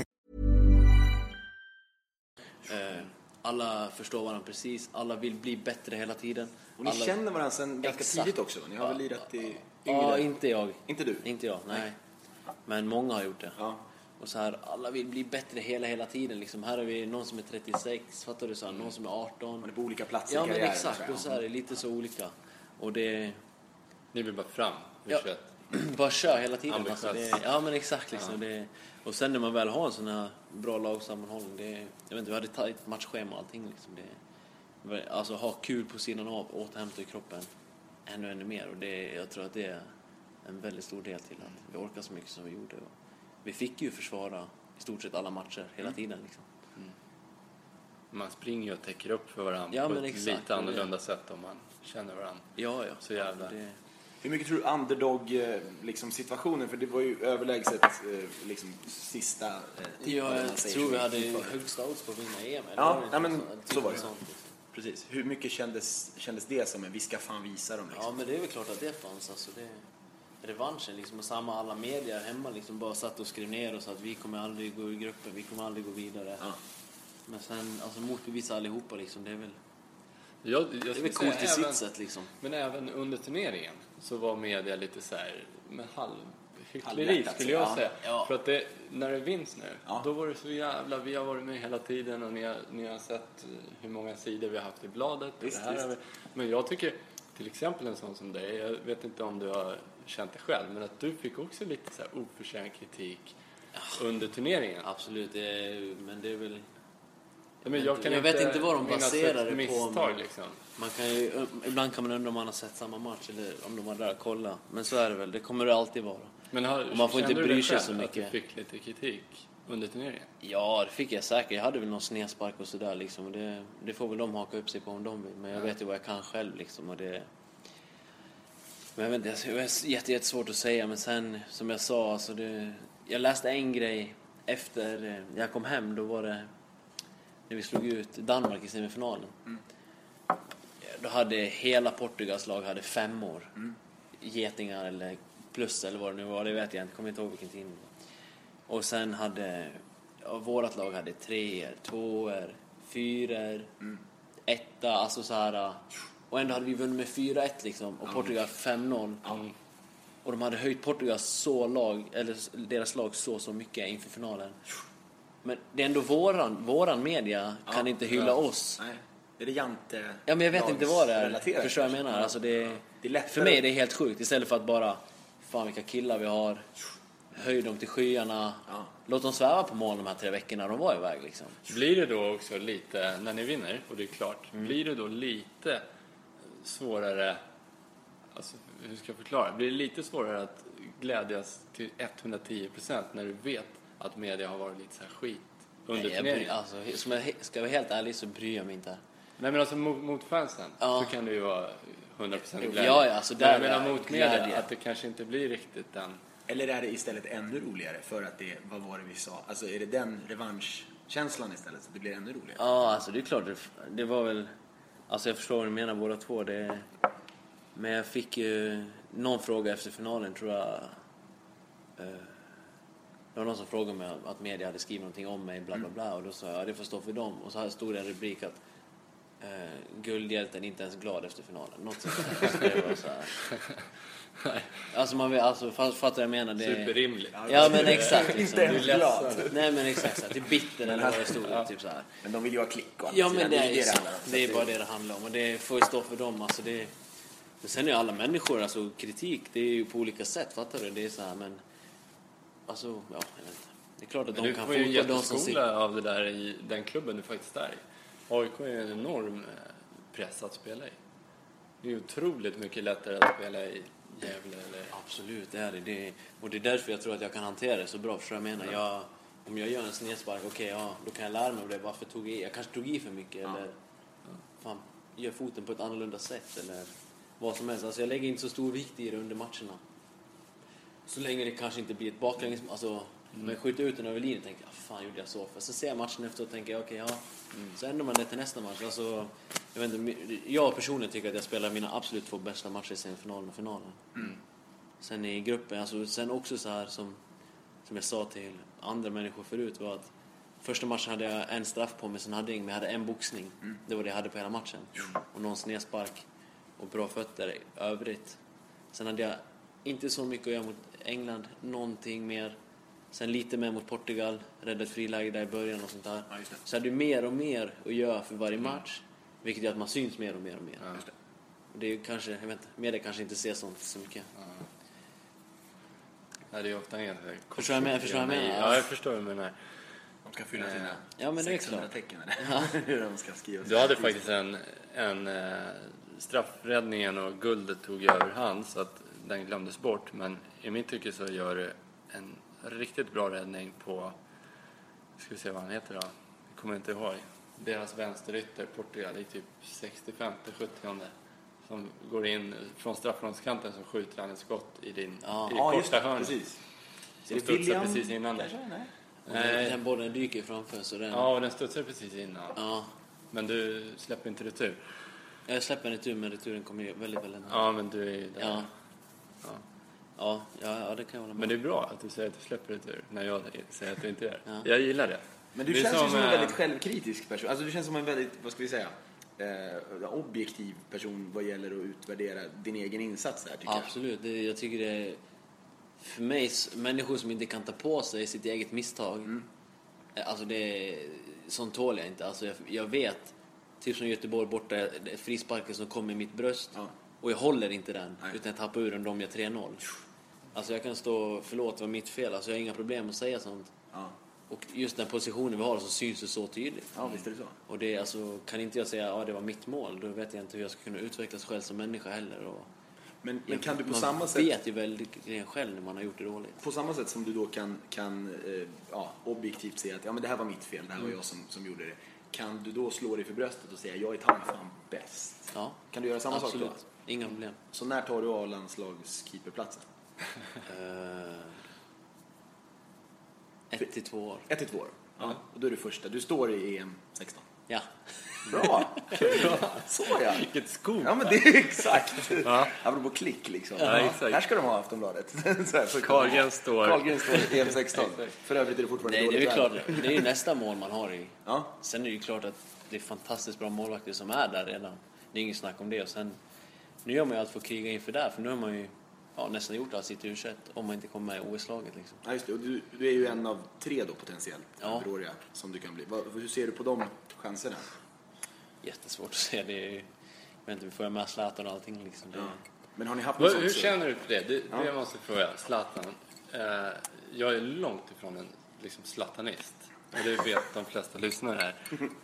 Alla förstår varandra precis. Alla vill bli bättre hela tiden. Och ni känner varandra sen ganska tidigt också. Ni har väl lirat i yngre? Ja, inte jag. Inte du? Inte jag, nej. Men många har gjort det. Ja. Och så här, alla vill bli bättre hela tiden. Liksom, här har vi någon som är 36, fattar du så här, någon som är 18. Men det är på olika platser. Ja, men exakt. Och så här, lite så olika. Och det... Ni vill bara fram. Bara kör hela tiden. Alltså, ja, men exakt liksom. Det, och sen när man väl har en sån här bra lagsammanhållning, det, jag vet inte, vi hade tajt matchschema och allting liksom. Det, alltså ha kul på sidan av, återhämta i kroppen ännu mer, och det, jag tror att det är en väldigt stor del till att vi orkar så mycket som vi gjorde. Och vi fick ju försvara i stort sett alla matcher hela tiden liksom. Man springer ju och täcker upp för varandra på ett lite annorlunda sätt om man känner varandra. Ja. Så jävla... Det, hur mycket tror du underdog liksom, situationen? För det var ju överlägset liksom, sista... jag tror vi hade högsta odds på att vinna EM. Ja, men så var det. Precis. Hur mycket kändes det som en vi ska fan visa dem? Liksom? Ja, men det är väl klart att det fanns. Alltså, det, revanschen liksom, och samma alla medier hemma liksom, bara satt och skrev ner och sa att vi kommer aldrig gå ur gruppen, vi kommer aldrig gå vidare. Ja. Men sen alltså, motbevisa allihopa liksom, det är väl... Jag det är coolt i sitt sätt liksom. Men även under turneringen så var media lite så här med halvhyckleri skulle jag säga. Ja. För att det, när det vinns nu då var det så jävla, vi har varit med hela tiden och ni har sett hur många sidor vi har haft i bladet. Visst, det här men jag tycker till exempel en sån som dig, jag vet inte om du har känt det själv, men att du fick också lite så här oförtjänt kritik under turneringen. Absolut, men det är väl... Men jag vet inte vad de baserade misstag, på. Liksom. Man kan ju, ibland kan man undra om man har sett samma match eller om de var där och kolla. Men så är det väl. Det kommer det alltid vara. Men man får inte bry sig så mycket. Men har du själv att du fick lite kritik under turneringen? Ja, det fick jag säkert. Jag hade väl någon snedspark och sådär liksom. Och det får väl de haka upp sig på om de vill. Men jag vet ju vad jag kan själv liksom. Och det... Men jag vet inte, det är jättesvårt att säga. Men sen, som jag sa, alltså det... jag läste en grej efter jag kom hem. Då var det när vi slog ut Danmark i semifinalen. Mm. Då hade hela Portugals lag hade 5 år. Mm. Getingar eller plus eller vad det nu var. Det vet jag inte. Kommer inte ihåg vilken tid. Och sen hade vårat lag hade 3-2-4 etta, alltså så här. Och ändå hade vi vunnit med 4-1 liksom. Och Portugal 5-0. Mm. Och de hade höjt Portugals så lag, eller deras lag så mycket inför finalen. Men det är ändå våran media kan inte hylla oss. Nej. Är det jante? Ja, men jag vet inte vad det är. Förstår jag menar? Alltså det är lätt för mig, det är helt sjukt. Istället för att bara, fan vilka killar vi har. Höj dem till skyarna. Ja. Låt dem sväva på mål de här 3 veckorna de var iväg liksom. Blir det då också lite, när ni vinner, och det är klart. Mm. Blir det då lite svårare, alltså hur ska jag förklara? Blir det lite svårare att glädjas till 110% när du vet att media har varit lite så här skit under turneringen? Alltså, som jag ska vara helt ärlig så bryr jag mig inte. Nej, men alltså mot fansen så kan det ju vara 100% glädje. Ja, alltså där men jag menar mot media att det kanske inte blir riktigt den. Eller är det istället ännu roligare för att det vad var det vi sa? Alltså är det den revanschkänslan istället så det blir ännu roligare? Ja, alltså det är klart det var väl, alltså jag förstår vad du menar båda två det. Men jag fick ju någon fråga efter finalen tror jag. Det var någon som frågade mig att media hade skrivit någonting om mig bla bla bla och då sa jag det får stå för dem och så här stod det en rubrik att guldhjälten inte ens glad efter finalen. Något sånt där. Så det var så här. Nej. Alltså man vill, alltså fattar jag menar det. Superrimligt. Ja men exakt liksom. Du är glad. Nej men exakt så här, typ bitter eller vad det stod typ så här. Men de vill ju ha klick och allt. Ja men det är bara det handlar om och det får ju stå för dem alltså det. Men sen är ju alla människor alltså kritik det är ju på olika sätt fattar du det är så här men alltså ja jag vet inte. Det är klart att men de kan få ut de som sig av det där i den klubben du faktiskt är. AIK är en enorm press att spela i. Det är ju otroligt mycket lättare att spela i Gävle eller... Absolut, det är det. Och det är därför jag tror att jag kan hantera det så bra. För jag menar, om jag gör en snedspark, då kan jag lära mig om det. Varför tog jag i? Jag kanske tog i för mycket. Eller fan, gör foten på ett annorlunda sätt. Eller vad som helst. Alltså jag lägger inte så stor vikt i det under matcherna. Så länge det kanske inte blir ett baklänges... Alltså, om jag skjuter ut den över linjen tänker jag, fan gjorde jag så för? Sen ser jag matchen efter och tänker jag, Så ändrar man det till nästa match. Alltså, jag vet inte, jag personligen tycker att jag spelar mina absolut 2 bästa matcher i semifinalen och finalen. Mm. Sen i gruppen, alltså, sen också så här som jag sa till andra människor förut var att första matchen hade jag en straff på mig, sen hade jag en boxning. Mm. Det var det jag hade på hela matchen. Mm. Och någon snedspark och bra fötter övrigt. Sen hade jag inte så mycket att göra mot England, någonting mer. Sen lite mer mot Portugal, räddat friläge där i början och sånt där. Ja, så hade du mer och mer att göra för varje match. Vilket gör att man syns mer och mer och mer. Ja. Just det. Och det är kanske, jag vet inte, media kanske inte ser sånt så mycket. Ja. Nej, det är ju ofta en Förstår jag med? Ja, jag förstår med den här. De ska fylla sina 600 tecken. De ska skriva. Du hade faktiskt en straffräddningen och guldet tog över hand så att den glömdes bort. Men i mitt tycke så gör det en riktigt bra räddning på ska vi se vad han heter då jag kommer inte ihåg deras vänsterytter Portugal i typ 65-70 som går in från straffområdeskanten som skjuter han ett skott i din korta hörn precis. Som det studsar precis innan det. Den bollen dyker framför så den... Ja och den studsar precis innan men du släpper inte retur. Jag släpper en retur men returen kommer ju väldigt nära. Ja men du är ju där. Ja, det kan jag hålla med. Men det är bra att du säger att du släpper det ur när jag säger att du inte gör. Jag gillar det. Men du känns som en väldigt självkritisk person. Alltså du känns som en väldigt, vad ska vi säga, objektiv person vad gäller att utvärdera din egen insats där, tycker jag. Absolut. Jag tycker det är för mig, människor som inte kan ta på sig sitt eget misstag alltså det sånt tål jag inte. Alltså jag vet typ som Göteborg borta, frisparken som kommer i mitt bröst och jag håller inte den. Nej. Utan jag tappar ur den om jag 3-0. Alltså jag kan stå, förlåt det var mitt fel. Alltså jag har inga problem att säga sånt. Ja. Och just den positionen vi har så syns det så tydligt. Ja visst är det så. Och det alltså, kan inte jag säga det var mitt mål. Då vet jag inte hur jag ska kunna utvecklas själv som människa heller. Och... Men kan du på samma sätt... Man vet ju väl själv när man har gjort det dåligt. På samma sätt som du då kan objektivt säga att ja, men det här var mitt fel, det här var jag som gjorde det. Kan du då slå dig för bröstet och säga jag är fan bäst? Ja. Kan du göra samma absolut. Sak då? Inga problem. Så när tar du av landslagskeeperplatsen? 1-2 år. 1-2 år? Ja. Och då är du första. Du står i EM 16. Ja. Bra. Så ja. Vilket skog. Ja men det är exakt. Ja. Apropå klick liksom. Ja, exakt. Här ska de ha Aftonbladet. Carlgren står i EM16. För övrigt är det fortfarande nej, dåligt. Det är klart. Det är ju nästa mål man har i. Ja. Sen är det ju klart att det är fantastiskt bra målvakter som är där redan. Det är ingen snack om det. Och sen nu gör man ju allt för att kriga inför där. För nu har man ju nästan gjort allt sitt ursätt om man inte kommer med i OS-laget liksom. Ja just det. Och du är ju en av 3 då potentiellt. Ja. Broriga, som du kan bli. Hur ser du på de chanserna? Jättesvårt att säga, det är ju, jag vet inte, vi får med Zlatan och allting liksom. Ja. Men har ni haft hur känner du för det? Det måste jag fråga, Zlatan. Jag är långt ifrån en liksom Zlatanist. Och det vet de flesta lyssnare här.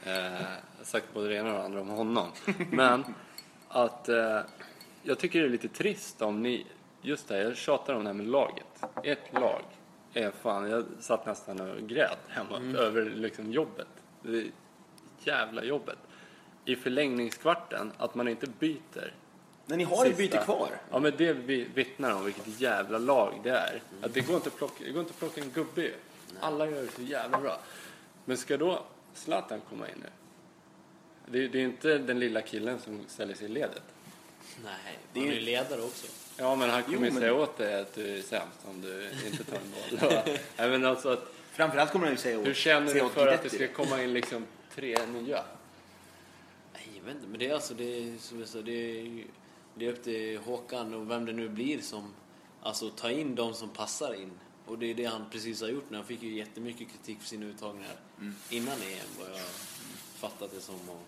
Jag har sagt både det ena och det andra om honom. Men att jag tycker det är lite trist om ni, just det, jag tjatar om det här med laget. Ert lag är fan, jag satt nästan och grät hemma över liksom jobbet. Det jävla jobbet. I förlängningskvarten att man inte byter. Men ni har ju byte kvar. Ja, men det vittnar om vilket jävla lag det är. Att det går inte att plocka en gubbe. Nej. Alla gör det så jävla bra. Men ska då Zlatan komma in nu? Det är inte den lilla killen som ställer sig i ledet. Nej, det är ju ledare också. Ja, men han kommer säga åt dig att du är sämst om du inte tar en boll. Nej, men alltså att framförallt kommer han ju säga åt. Hur känner du för att det ska komma in liksom 3 nya? Men det är alltså det är upp till Håkan och vem det nu blir som alltså tar in de som passar in, och det är det han precis har gjort nu. Han fick ju jättemycket kritik för sina uttagningar innan EM, vad jag fattat det som, och,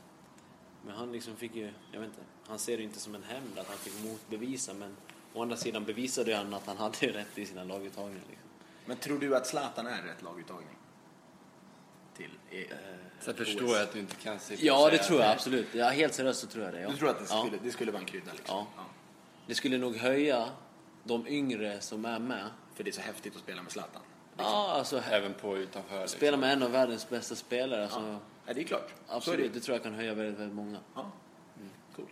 men han liksom fick ju, jag vet inte, han ser det inte som en hämnd att han fick motbevisa, men å andra sidan bevisade han att han hade rätt i sina laguttagningar liksom. Men tror du att Zlatan är rätt laguttagning? Så jag förstår att du inte kan se. Ja, det tror jag absolut. Ja, helt seriöst så tror jag det. Ja. Du tror att det skulle vara en krydda liksom. Ja. Det skulle nog höja de yngre som är med. För det är så häftigt att spela med Zlatan. Liksom. Ja, alltså även på utanför. Liksom. Spela med en av världens bästa spelare. Alltså, ja, det är klart. Absolut, är det. Det tror jag kan höja väldigt, väldigt många. Ja, coolt.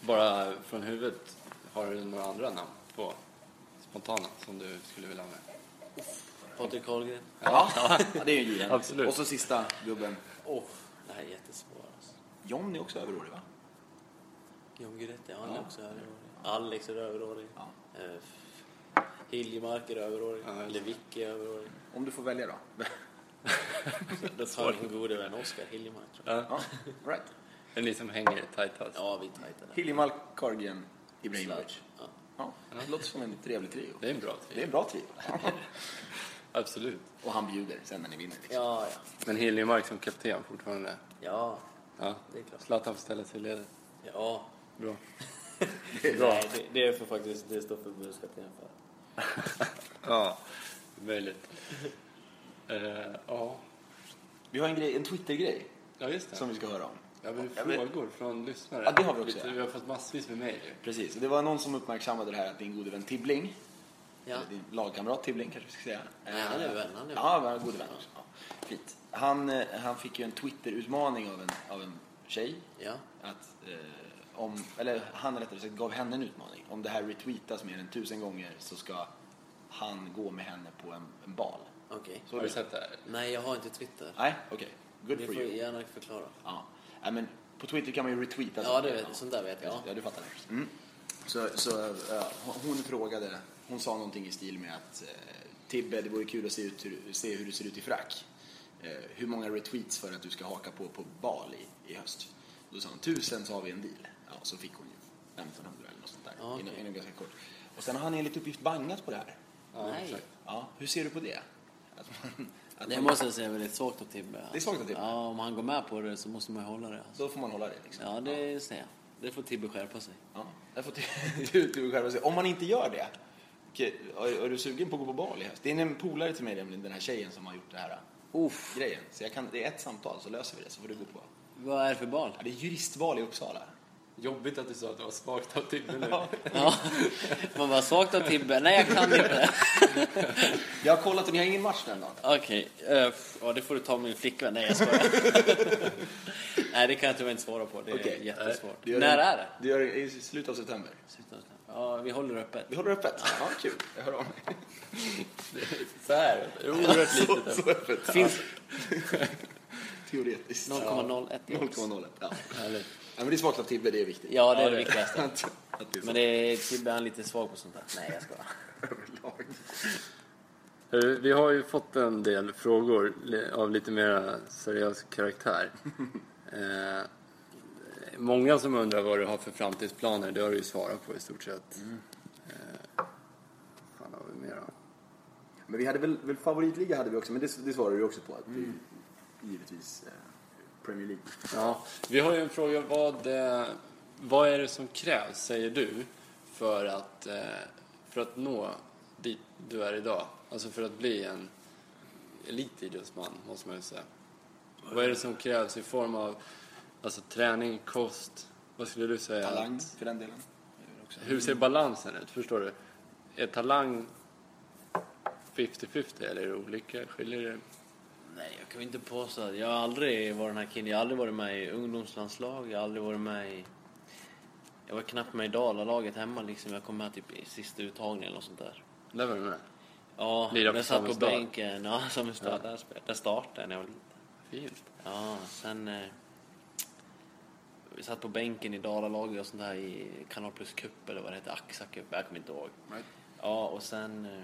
Bara från huvudet, har du några andra namn på spontana som du skulle vilja ha med? Patrik Carlgren. Ja, det är ju givet. Absolut. Och så sista gubben. Det här är jättesvårt. Alltså. John är också överårig, va? John Guidetti, han är också överårig. Alex är överårig. Ja. Hiljemark är överårig. Ja, Levicke är överårig. Om du får välja då? Då tar jag en god vän Oskar Hiljemark, tror jag. Ja, right. Det är ni som hänger tajt alltså. Ja, vi tajtar där. Hiljemark, Carlgren, Ibrahimovic. Ja. Det låter som en trevlig trio. Det är en bra trio. Absolut. Och han bjuder sen när ni vinner liksom. Ja. Men Hiljemark som kapten fortfarande. Ja. Det är klart. Zlatan får ställa sig i ledet. Ja. Bra. Bra. Nej, det är för faktiskt det står för buskapten för. Ja, möjligt. Vi har en Twitter-grej. Ja, just det. Som vi ska höra om. Ja, vi har frågor från lyssnare. Ja, det har vi också. Vi har fått massvis med mejl. Precis. Och det var någon som uppmärksammade det här att din gode vän Tibbling. Ja. Din lagkamrat Tibbling kanske vi ska säga. Nej, han är vän. Ja, god vän också. Ja. Fint. Han fick ju en Twitter-utmaning av en tjej. Ja. Att, han rättare sagt gav henne en utmaning. Om det här retweetas mer än 1000 gånger så ska han gå med henne på en bal. Okej. Okay. Har du sett det här? Nej, jag har inte Twitter. Nej, okej. Okay. Good for you. Ni får gärna förklara. Ja. Nej, men på Twitter kan man ju retweeta. Ja, det vet jag. Sånt där vet jag. Ja, du fattar det. Mm. Så hon frågade... Hon sa någonting i stil med att Tibbe, det vore kul att se hur du ser ut i frack. Hur många retweets för att du ska haka på Bali i höst? Då sa hon 1000 så har vi en deal. Ja, så fick hon ju 1500 eller något sånt där. Okay. Inom ganska kort. Och sen har han enligt uppgift bangat på det här. Ja, nej. Ja, hur ser du på det? Jag måste säga väldigt svagt av Tibbe. Alltså. Det är svagt av Tibbe? Ja, om han går med på det så måste man hålla det. Alltså. Då får man hålla det liksom. Ja, det säger jag. Det får Tibbe skärpa sig. Ja, det får Tibbe skärpa sig. Om man inte gör det... Okej, är du sugen på att gå på bal i höst? Det är en polare till mig, den här tjejen som har gjort det här grejen. Så det är ett samtal så löser vi det, så får du gå på. Vad är det för bal? Ja, det är juristval i Uppsala. Jobbigt att du sa att det var svagt av Tibbe nu. Ja, man var svagt av Tibbe. Nej, jag kan inte. Jag har kollat och ni har ingen match den dagen. Okej, ja, det får du ta med min flickvän. Nej, jag skojar. Nej, det kan jag tyvärr inte svara på. Det är jättesvårt. Det gör, när är det? Det gör i slutet av september. Ja, vi håller öppet. Vi håller öppet? Ja, kul. Jag hör av mig. Så här. Oerhört litet. Så öppet. Finns... Teoretiskt. 0,01. Ja, härligt. Ja, men det är svagt av Tibbe, det är viktigt. Ja, det är det viktigaste. Men det är Tibbe, han är lite svag på sånt här. Nej, jag skojar. Vi har ju fått en del frågor av lite mer seriös karaktär. Många som undrar vad du har för framtidsplaner, det har du ju svarat på i stort sett. Fan, har vi mer då? Men vi hade väl favoritliga hade vi också, men det svarade du också på. Att vi, givetvis... Premier League. Ja, vi har ju en fråga, vad är det som krävs, säger du, för att nå dit du är idag? Alltså för att bli en elitidrottsman, måste man ju säga. Vad är det som krävs i form av, alltså, träning, kost, vad skulle du säga? Talang, för den delen. Hur ser balansen ut, förstår du? Är talang 50-50 eller är det olika? Skiljer det? Nej, jag kan inte påstå att jag har aldrig varit den här killen. Jag har aldrig varit med i ungdomslandslag. Jag har aldrig varit med i... Jag var knappt med i Dalalaget hemma liksom. Jag kom med typ i sista uttagningen och sånt där. Där var du med? Ja, jag satt på bänken. Ja, som start. Ja. Där startade när jag var liten. Fint. Ja, sen... vi satt på bänken i Dalalaget och sånt där i Kanal Plus Cup eller vad det heter, AXA Cup. Jag kommer inte ihåg. Right. Ja, och sen...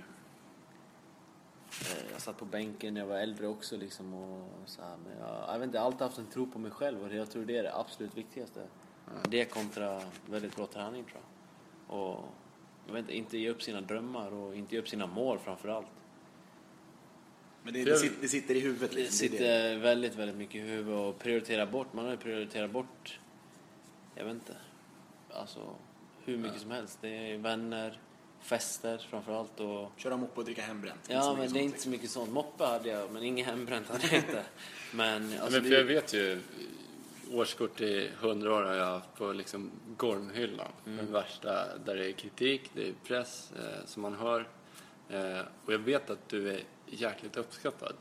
jag satt på bänken när jag var äldre också liksom, och så här, men jag vet inte, alltid haft en tro på mig själv och jag tror det är det absolut viktigaste. Det kontra väldigt bra träning, tror jag. Och jag vet inte ge upp sina drömmar och inte ge upp sina mål framförallt. Men det sitter i huvudet liksom. Det sitter väldigt, väldigt mycket i huvudet och prioritera bort. Man har ju prioriterat bort, jag vet inte, alltså hur mycket som helst. Det är vänner, fester framförallt och... Köra moppe och dricka hembränt. Ja, men det är inte så mycket sånt. Moppe hade jag, men ingen hembränt hade jag inte. Men för jag vet ju, årskort i 100 år har jag haft på liksom Gormhyllan. Den värsta, där det är kritik, det är press som man hör. Och jag vet att du är jäkligt uppskattad.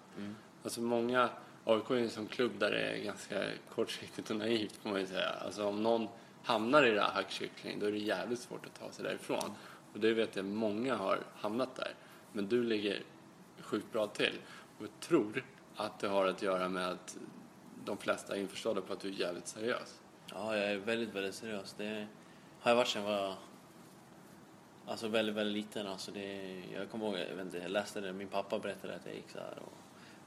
Alltså många AIK är en sån klubb där det är ganska kortsiktigt och naivt, får man ju säga. Alltså om någon hamnar i det här hackkyckling, då är det jävligt svårt att ta sig därifrån. Och det vet jag, många har hamnat där. Men du ligger sjukt bra till. Och jag tror att det har att göra med att de flesta är införstådda på att du är jävligt seriös. Ja, jag är väldigt, väldigt seriös. Det har jag varit sedan jag var alltså väldigt, väldigt liten. Alltså det, jag kommer ihåg, jag vet inte, jag läste det. Min pappa berättade att jag gick så här. Och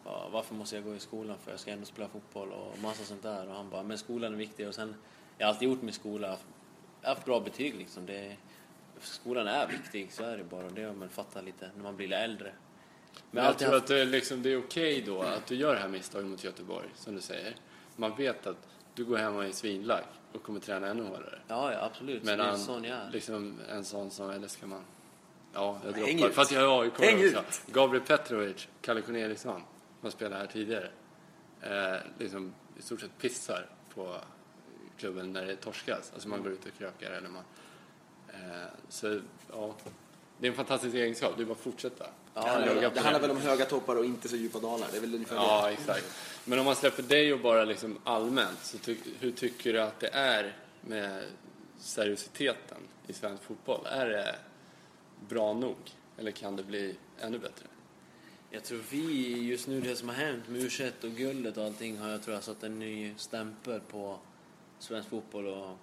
bara, varför måste jag gå i skolan för? Jag ska ändå spela fotboll och massa sånt där. Och han bara, men skolan är viktig. Och sen, jag har alltid gjort min skola. Jag har haft bra betyg liksom. Det, skolan är viktig, så är det bara. Det man fattar lite när man blir äldre. Men jag tror att det är, liksom, det är okej då att du gör det här misstaget mot Göteborg, som du säger. Man vet att du går hem och är svinlag och kommer träna ännu hårdare. Ja, absolut. Men en sån är. Liksom en sån som, eller ska man... Ja, jag droppar. Fast jag har ju kommit också. Gabriel Petrovic, Kalle Corneliusson, man spelade här tidigare. Liksom i stort sett pissar på klubben när det torskas. Alltså man går ut och krökar eller man... Så ja, det är en fantastisk egenskap. Du bara fortsätta. Ja, det handlar väl om höga toppar och inte så djupa dalar. Det är väl ungefär det. Exakt. Men om man släpper dig och bara liksom allmänt, så hur tycker du att det är med seriositeten i svensk fotboll? Är det bra nog eller kan det bli ännu bättre? Jag tror vi just nu, det som har hänt med U21 och guldet och allting, har jag tror jag satt en ny stämpel på svensk fotboll. Och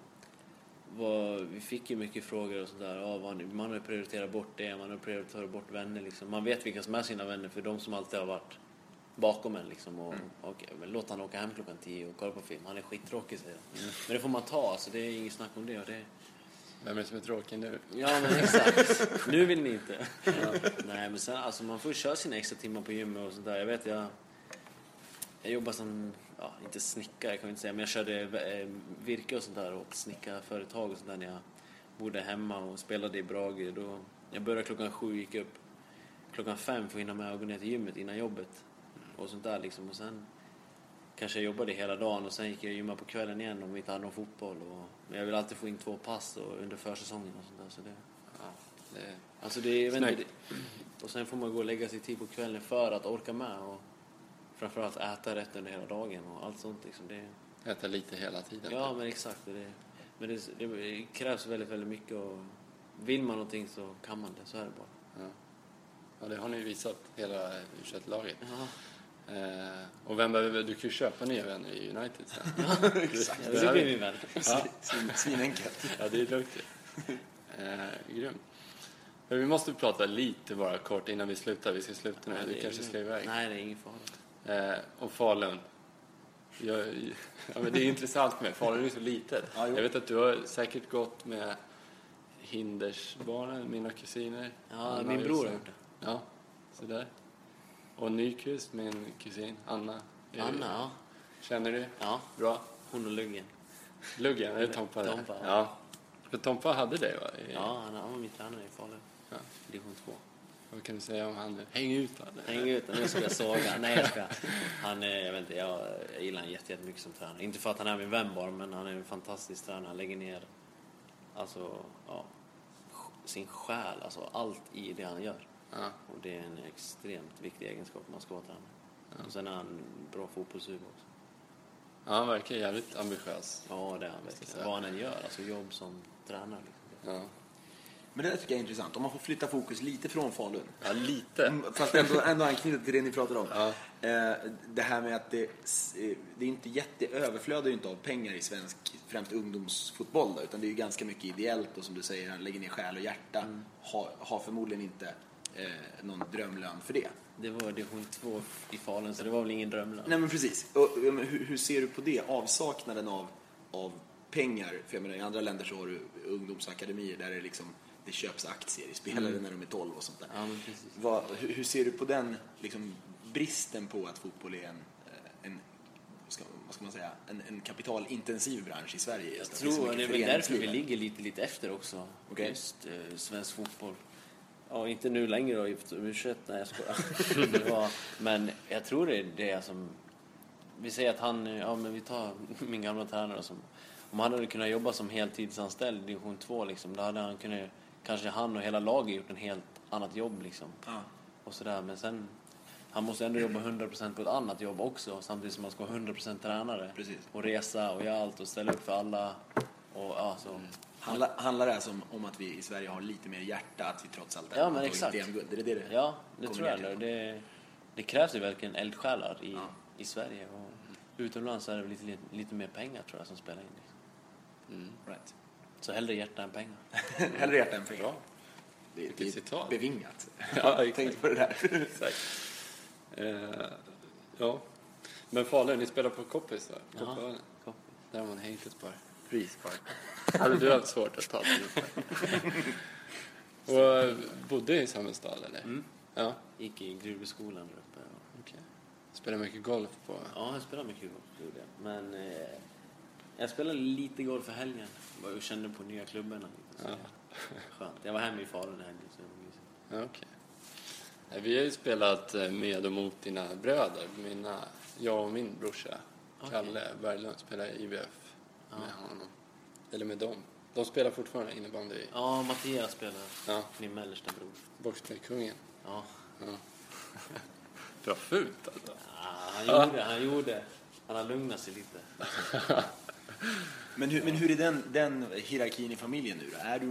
vi fick ju mycket frågor och sådär. Man har prioriterat bort det. Man har prioriterat bort vänner liksom. Man vet vilka som är sina vänner, för de som alltid har varit bakom en liksom. Och låt han åka hem klockan 10 och kolla på film. Han är skittråkig, säger jag. Men det får man ta, alltså, det är inget snack om det, och det... Vem är som är tråkig nu? Ja, men exakt. Nu vill ni inte. Ja. Nej, men sen, alltså, man får köra sina extra timmar på gymmet och sådär. Jag vet, jag jobbar som... Ja, inte snickare, jag kan inte säga. Men jag körde virke och sånt där och snicka företag och sånt där när jag bodde hemma och spelade i Brage. Då, jag började klockan 7, gick upp klockan 5 för att hinna med och gå ner till gymmet innan jobbet. Och sånt där liksom. Och sen kanske jobbade hela dagen och sen gick jag gymma på kvällen igen om vi inte hade någon fotboll. Men jag vill alltid få in 2 pass under försäsongen och sånt där, så det... Alltså det är inte, och sen får man gå och lägga sig tid på kvällen för att orka med och framförallt äta rätt under hela dagen och allt sånt liksom. Det, äta lite hela tiden. Ja, men exakt. Det krävs väldigt, väldigt mycket, och vill man någonting så kan man det, så är det bara. Ja, ja, det har ni visat hela U21-laget. Ja. Och vem behöver du kan köpa nya vänner i United sen. Ja, exakt. Det blir min vän. Ja, svinenkelt. Ja, det är lugnt. Grymt. Men vi måste prata lite bara kort innan vi slutar. Vi ska sluta nu. Du kanske ska iväg. Nej, det är ingen fara. Och Falun. Ja, men det är intressant med Falun är så litet. Ja, jag vet att du har säkert gått med Hindersbarnen, mina kusiner. Ja, min bror har gjort det. Ja, så där. Och Nyqvist, min kusin Anna. Anna, ja. Känner du? Ja. Bra. Hon och Luggen. Luggen, är Tompa där? Tompa, ja. För Tompa hade det, va? Ja, han var min tränare i Falun. Ja. Division 2. Vad kan du säga om han nu? Häng ut han. Häng ut han, nu ska jag såga. Nej, jag ska. Han är, jag vet inte, jag gillar han jättemycket som tränare. Inte för att han är min vän bara, men han är en fantastisk tränare. Han lägger ner, alltså, ja, sin själ, alltså allt i det han gör. Ja. Och det är en extremt viktig egenskap man ska ha tränare. Ja. Och sen är han bra fotbollshuvud också. Ja, han verkar jävligt ambitiös. Ja, det är han verkligen. Vad han än gör, alltså jobb som tränare. Liksom. Ja. Men det tycker jag är intressant. Om man får flytta fokus lite från Falun. Ja, lite. Fast ändå anknyter till det ni pratar om. Ja. Det här med att det är inte jätteöverflödar inte av pengar i svensk, främst ungdomsfotboll. Då, utan det är ju ganska mycket ideellt. Och som du säger, han lägger ner själ och hjärta. Mm. Har förmodligen inte någon drömlön för det. Det var division 2 i Falun, så det var väl ingen drömlön. Nej, men precis. Och, hur ser du på det? Avsaknaden av pengar. För jag menar, i andra länder så har du ungdomsakademier där det liksom... Det köps aktier i spelare när de är 12 och sånt där. Ja, hur ser du på den liksom, bristen på att fotboll är en kapitalintensiv bransch i Sverige? Jag tror det är väl därför vi ligger lite efter också. Okay. Just svensk fotboll. Ja, inte nu längre då. Ursäkta, nej, jag skojar. Men jag tror det är det som... Vi säger att vi tar min gamla tränare som... Om han hade kunnat jobba som heltidsanställd i division 2 liksom, då hade han kunnat... Kanske han och hela laget gjort en helt annat jobb liksom. Ja. Och sådär. Men sen, han måste ändå jobba 100% på ett annat jobb också. Samtidigt som man ska vara 100% tränare. Precis. Och resa och göra allt och ställa upp för alla. Och, ja, så. Handlar det här om att vi i Sverige har lite mer hjärta, att vi trots allt... Ja, men exakt. Det är det. Ja, det tror jag ändå. Det krävs ju verkligen eldsjälar i Sverige. Och utomlands så är det lite mer pengar tror jag som spelar in. Right. Så hellre hjärta än pengar. Hellre hjärta än pengar. Bra. Det är bevingat. Ja, jag tänkte på det där. Exakt. Ja. Men Falun, ni spelar på Koppis då? Ja, Koppis. Där har man hängt ett par prispark. Hade du haft svårt att ta till det? Och bodde i samma stad eller? Mm. Ja. Gick i Gruveskolan där uppe. Ja. Okay. Spelade mycket golf på? Ja, jag spelade mycket golf. Men... Jag spelade lite golf för helgen. Jag kände på nya klubbarna. Så ja. Skönt. Jag var hemma i Falun helgen. Ja, okej. Vi har ju spelat med och mot dina bröder. Jag och min brorsa, okay. Kalle Berglund, spelar IBF med honom. Eller med dem. De spelar fortfarande innebandy. Ja, Mattias spelar. Ja. Min mellersta bror. Boxningskungen. Ja. Du har fult alltså. Ja, han gjorde. Han har lugnat sig lite. Men hur är den hierarkin i familjen nu då? Är du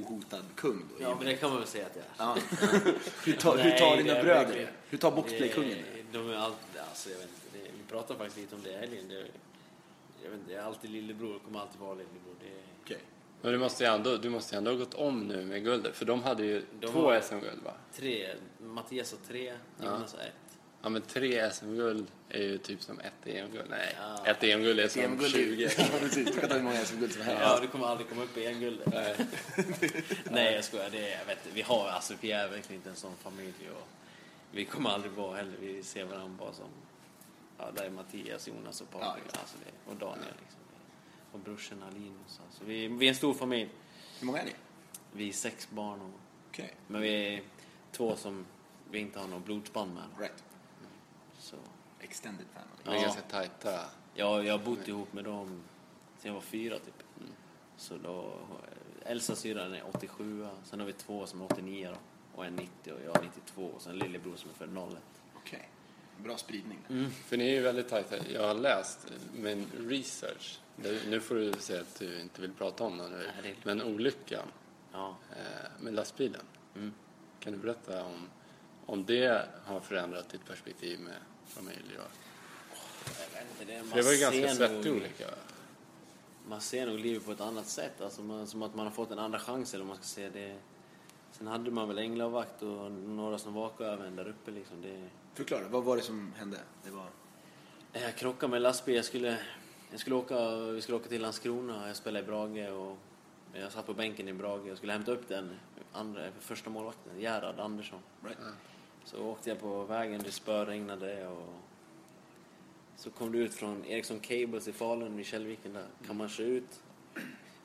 ohotad kung då? Ja, men det kan man väl säga att jag är. Hur tar dina bröder? Hur tar boxplaykungen? De är alltid, alltså jag vet inte, vi pratar faktiskt lite om det här. Jag vet inte, jag är alltid lillebror och kommer alltid vara lillebror. Okej. Men du måste ändå ha gått om nu med guldet. För de hade ju 2 SM-guld, va? 3, Mattias och 3, Jonas och 1. Ja, men 3 SM-guld är ju typ som 1 EM-guld. Nej, 1 EM-guld är som EM-guld 20. Ja, precis. Du kan ta hur många SM-guld som helst. Ja, du kommer aldrig komma upp i EM-guld. Nej, jag skojar. Vi har alltså verkligen inte en sån familj. Och vi kommer aldrig vara heller. Vi ser varandra bara som... Ja, där är Mattias, Jonas och Patrik. Ja, alltså och Daniel liksom. Och brorsen Linus. Alltså. Vi är en stor familj. Hur många är ni? Vi är 6 barn. Okej. Men vi är 2 som vi inte har något blodsband med. Right. Så. extended family. Ja. Det är ganska tajta. Ja, jag har bott ihop med dem sen jag var 4 typ. Mm. Så då äldsta syrran är 87, sen har vi 2 som är 89 då, och en 90 och jag är 92 och sen lillebror som är född 01. Okej. Bra spridning. Mm. För ni är ju väldigt tajta. Jag har läst men research. Nu får du säga att du inte vill prata om den nu. Nej, men olyckan. Ja. Med lastbilen. Mm. Kan du berätta om det har förändrat ditt perspektiv med familj och... Det var ju ganska svettig olycka. Man ser nog livet på ett annat sätt. Alltså som att man har fått en andra chans, eller man ska säga det. Sen hade man väl änglavakt och några som vakade även där uppe liksom. Det... Förklara, vad var det som hände? Det var... Jag krockade med lastbil. Vi skulle åka till Landskrona. Jag spelade i Brage och jag satt på bänken i Brage. Jag skulle hämta upp den första målvakten, Gerard Andersson. Right. Så åkte jag på vägen, det spöregnade och så kom det ut från Eriksson Cables i Falun vid Källviken där. Kan man se ut?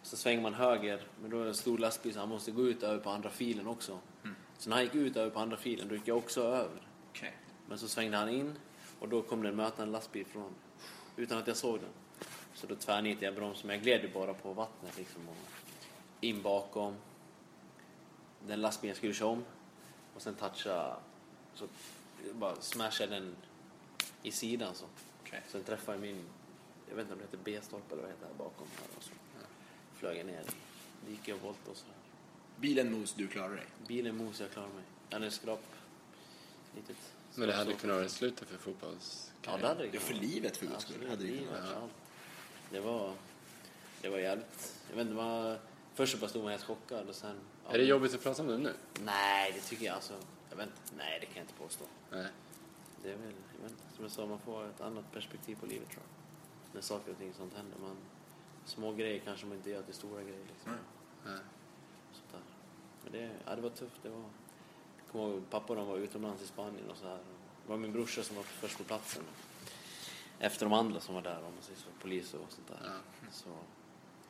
Så svänger man höger, men då är det en stor lastbil så han måste gå ut över på andra filen också. Mm. Så när han gick ut över på andra filen då gick jag också över. Okay. Men så svängde han in och då kom det en mötande lastbil från utan att jag såg den. Så då tvärnitade jag bromsen, men jag gled bara på vattnet liksom och in bakom. Den lastbilen skulle köra om och sen toucha, så bara smashade den i sidan så. Okay. Så den träffade min, jag vet inte om det heter B-stolpe eller vad heter här bakom här och så. Ja. Flög ner, det gick en volt och så. Bilen mos, du klarar dig? Bilen mos, jag klarar mig. Den är skrap. Men det hade kunnat vara slutet för fotbollskarriär. Ja, det hade det. För livet för Guds skull. Det var jävligt. Jag vet inte vad... Först bara stod man helt chockad och sen... Ja. Är det jobbigt att prata om det nu? Nej, det tycker jag alltså... Jag vet inte. Nej, det kan jag inte påstå. Nej. Det är väl... Jag vet inte. Som jag sa, man får ett annat perspektiv på livet tror jag. När saker och ting sånt händer. Man, små grejer kanske man inte gör till stora grejer liksom. Mm. Nej. Sånt där. Men det var tufft. Det var... Pappa och de var utomlands i Spanien och så här. Det var min brorsa som var först på platsen efter de andra som var där, om man säger så, polis och sånt där. Ja. Så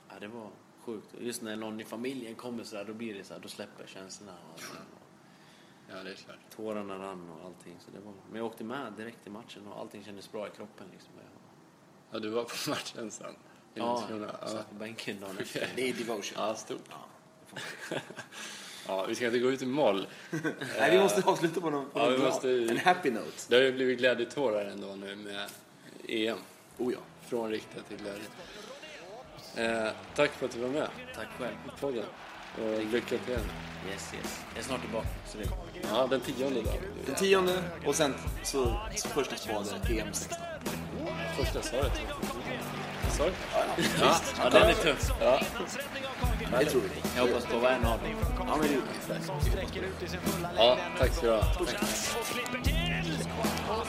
ja, det var sjukt. Just när någon i familjen kommer så där, då blir det så här, då släpper känslorna och ja, det är klart. Tårarna rann och allting, så det var. Men jag åkte med direkt i matchen och allting kändes bra i kroppen liksom. Ja, du var på matchen sen. Ja, jag satt på bänken då. Det är devotion. Ja, stort. Ja. Ja, vi ska inte gå ut i moll. Nej, vi måste avsluta på någon ja, en happy note. Det har ju blivit glädjetårar ändå nu med EM. Oh ja. Från riktiga till glädje. Tack för att du var med. Tack själv. Podden. Och lycka till. Yes, yes. Jag är snart tillbaka. Så det... Ja, den 10:e då. Den 10:e och sen så första svaret EM 16. Första svaret. Sorry. Ja, ja, den är tuff. Ja. Jag tror det. Jag hoppas på varje av dem. Ja, men ja, tack så bra. Och slipper till. Och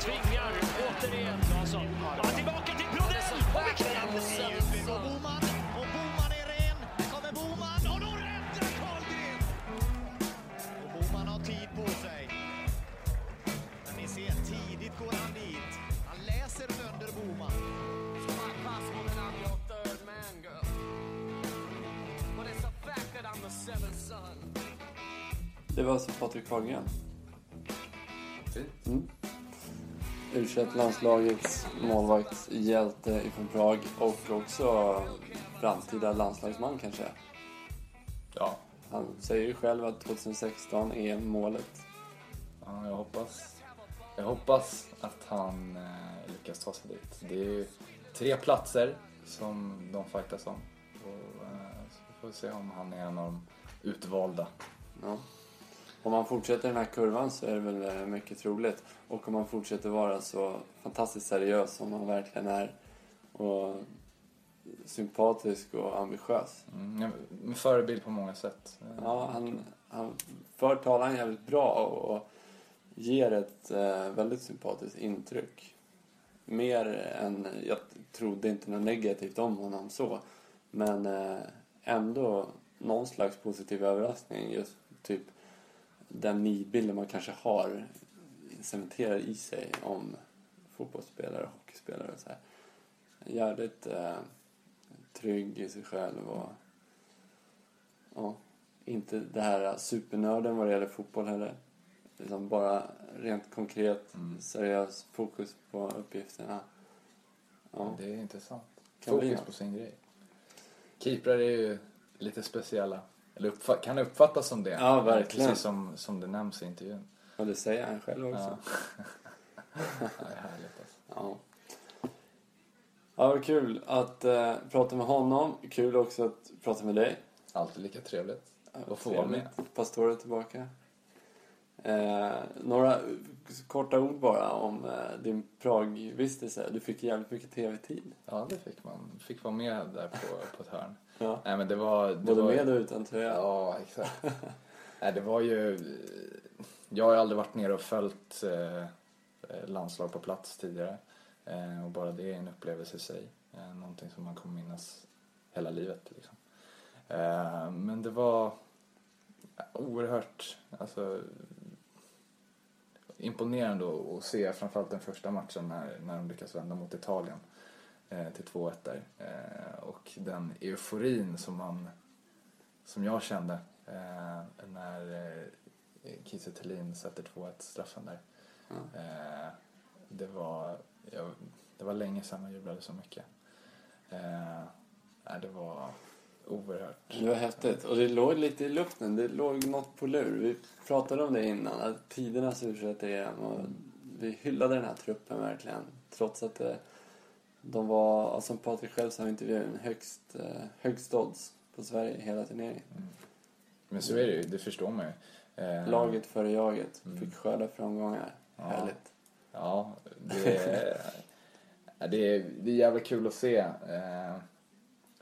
tvingar återigen Jansson. Och tillbaka till Brodell. Och vilken mosen. Och Boman är ren. Kommer Boman. Och då räddar Carlgren. Och Boman har tid på sig. Men ni ser, tidigt går han dit. Han läser sönder Boman. Det var alltså Patrik Carlgren. Mm. U21-landslagets målvaktshjälte ifrån Prag och också framtida landslagsman kanske. Ja. Han säger ju själv att 2016 är målet. Ja, jag hoppas att han lyckas ta sig dit. Det är ju 3 platser som de fightas om. Och så får vi se om han är en av de utvalda. Ja. Om man fortsätter den här kurvan så är det väl mycket troligt. Och om man fortsätter vara så fantastiskt seriös som man verkligen är. Och sympatisk och ambitiös. En förebild på många sätt. Ja, han förtalar han jävligt bra och ger ett väldigt sympatiskt intryck. Mer än, jag trodde inte något negativt om honom så. Men ändå någon slags positiv överraskning. Just typ den nidbilden man kanske har cementerar i sig om fotbollsspelare och hockeyspelare. Och så här. Jävligt trygg i sig själv. Och inte det här supernörden vad det gäller fotboll heller. liksom bara rent konkret seriös fokus på uppgifterna. Ja. Det är intressant. Fokus på sin grej. Keeprar är ju lite speciella. Eller kan uppfattas som det. Ja, verkligen. Precis som det nämns i intervjun. Och det säger han själv också. Ja, det är härligt alltså. Ja. Ja, kul att prata med honom. Kul också att prata med dig. Alltid lika trevligt. Vad får man med? Pastor är tillbaka. Några korta ord bara om din Prag-vistelse. Du fick jävligt mycket tv-tid. Ja, det fick man. Fick vara med där på ett hörn. Ja. Nej, men det var... Både med och utan tröja. Ja, exakt. Nej, det var ju... Jag har aldrig varit nere och följt landslag på plats tidigare. Och bara det är en upplevelse i sig. Någonting som man kommer minnas hela livet liksom. Men det var oerhört alltså, imponerande att se framförallt den första matchen när de lyckas vända mot Italien till 2-1 där. Och den euforin som jag kände när Kiese Thelin sätter 2-1 straffen där. Det var länge sedan man jublade så mycket. Det var oerhört. Det var häftigt. Och det låg lite i luften. Det låg något på lur. Vi pratade om det innan. Att tiderna ser ut att det är. Vi hyllade den här truppen verkligen. Trots att de var, som Patrik själv sa i intervjun, högst odds på Sverige hela turneringen. Mm. Men så är det ju. Det förstår man ju. Laget före jaget. Fick skörda framgångar. Ja. Härligt. Ja, det är jävla kul att se.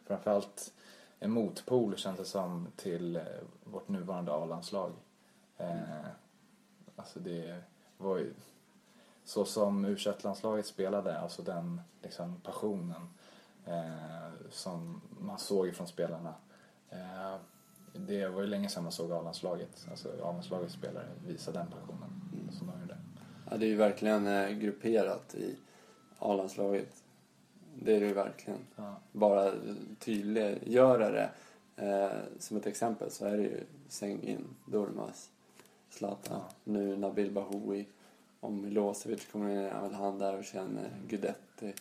Framförallt en motpol känns det som till vårt nuvarande A-landslag. Alltså det var ju så som U21-landslaget spelade, alltså den liksom passionen som man såg från spelarna. Det var ju länge sedan man såg A-landslaget. Alltså A-landslagets spelare visade den passionen som de gjorde. Ja, det är ju verkligen grupperat i A-landslaget. Det är det ju verkligen. Ja. Bara tydliggörare. Som ett exempel så är det ju Sengin, Durmas, Zlatan. Ja. Nu Nabil Bahoui. Om Milosevic kommer in, är väl han där och känner Guidetti.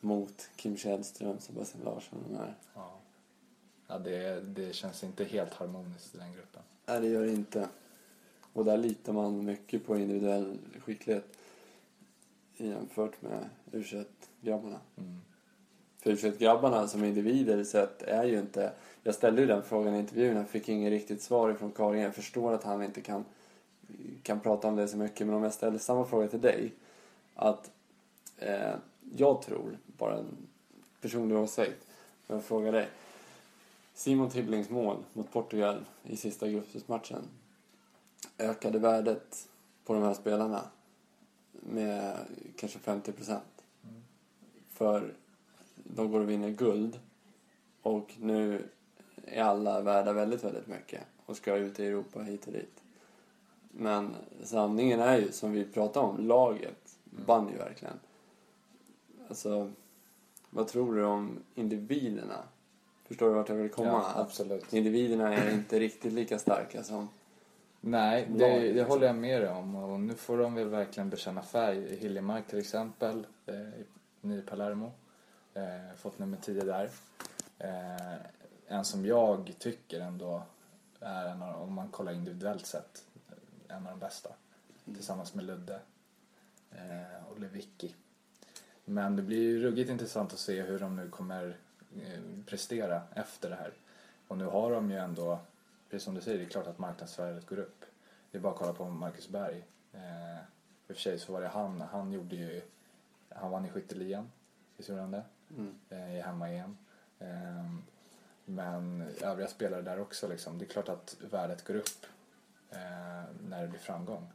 Mot Kim Källström, Sebastian Larsson och de här. Ja, det känns inte helt harmoniskt i den gruppen. Nej, det gör det inte. Och där litar man mycket på individuell skicklighet jämfört med U21-grabbarna. För U21-grabbarna som individer sett är ju inte... Jag ställde ju den frågan i intervjun. Jag fick ingen riktigt svar från Carlgren. Jag förstår att han inte kan prata om det så mycket. Men om jag ställer samma fråga till dig. Att jag tror, bara en personlig åsikt. Jag frågar dig. Simon Tibblings mål mot Portugal i sista gruppsmatchen. Ökade värdet på de här spelarna med kanske 50%. För de går och vinner guld. Och nu är alla värda väldigt, väldigt mycket. Och ska ut i Europa hit och dit. Men sanningen är ju, som vi pratade om, laget vann ju verkligen. Alltså, vad tror du om individerna? Förstår du vart jag vill komma? Ja, absolut. Individerna är inte riktigt lika starka som... Nej, det håller jag med dig om. Och nu får de väl verkligen bekänna färg. Hiljemark till exempel, ny Palermo, fått nummer 10 där. En som jag tycker ändå är en av, om man kollar individuellt sett, en av de bästa. Tillsammans med Ludde och Levicki. Men det blir ju ruggigt intressant att se hur de nu kommer prestera efter det här. Och nu har de ju ändå... Precis som du säger, det är klart att marknadsvärdet går upp. Det är bara att kolla på Marcus Berg. För sig så var det han. Han vann i skytteligan. Visst gjorde han det? I hemma igen. Men övriga spelare där också. Liksom. Det är klart att värdet går upp. När det blir framgång.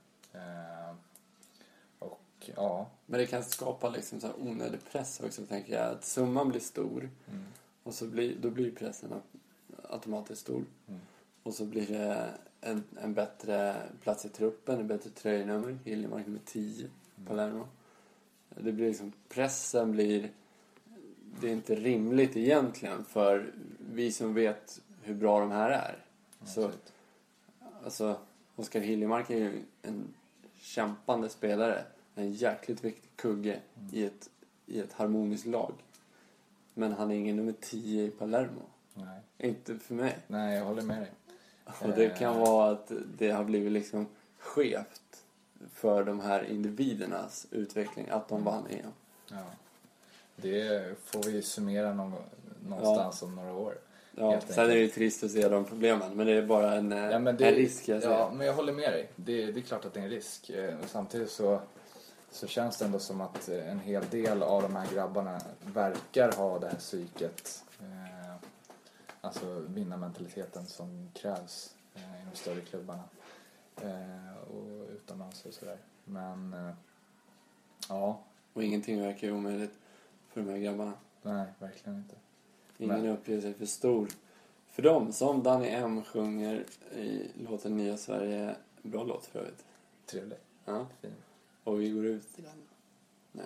Och ja. Men det kan skapa liksom så här onödig press också, tänker jag. Att summan blir stor. Och så blir pressen automatiskt stor. Och så blir det en bättre plats i truppen, en bättre tröjnummer, Hiljemark med 10 Palermo. Det blir liksom, pressen blir, det är inte rimligt egentligen för vi som vet hur bra de här är. Så, alltså, Oskar Hiljemark är ju en kämpande spelare, en jäkligt viktig kugge i ett harmoniskt lag. Men han är ingen nummer 10 i Palermo. Nej. Inte för mig. Nej, jag håller med dig. Och det kan vara att det har blivit liksom skevt för de här individernas utveckling att de vann EM. Ja. Det får vi summera någonstans om några år. Ja, sen är det ju trist att se de problemen, men det är bara en risk. Ja, men jag håller med dig. Det är klart att det är en risk. Och samtidigt så känns det ändå som att en hel del av de här grabbarna verkar ha det här psyket. Alltså vinnarmentaliteten som krävs i de större klubbarna. Och utomlands och sådär. Men, ja. Och ingenting verkar ju omöjligt för de här grabbarna. Nej, verkligen inte. Ingen uppgift är för stor för dem, som Danny M sjunger i låten Nya Sverige. Bra låt för övrigt. Trevlig. Ja. Fin. Och vi går ut i den nu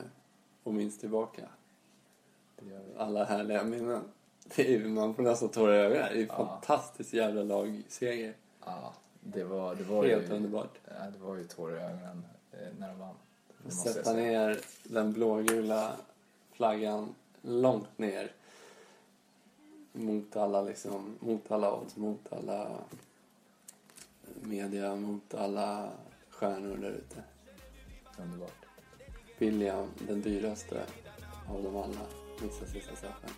och minns tillbaka. Det gör vi. Alla härliga minnen. Det är, man får nästan tårar i ögonen. Det är fantastiskt jävla lagseger. Ja, det var helt ju underbart. Ja, det var ju tårar i ögonen när de vann. Sätta ner den blågula flaggan långt ner. Mot alla liksom, mot alla odds, mot alla media, mot alla stjärnor där ute. Underbart. William, den dyraste av dem alla, missar sista straffen.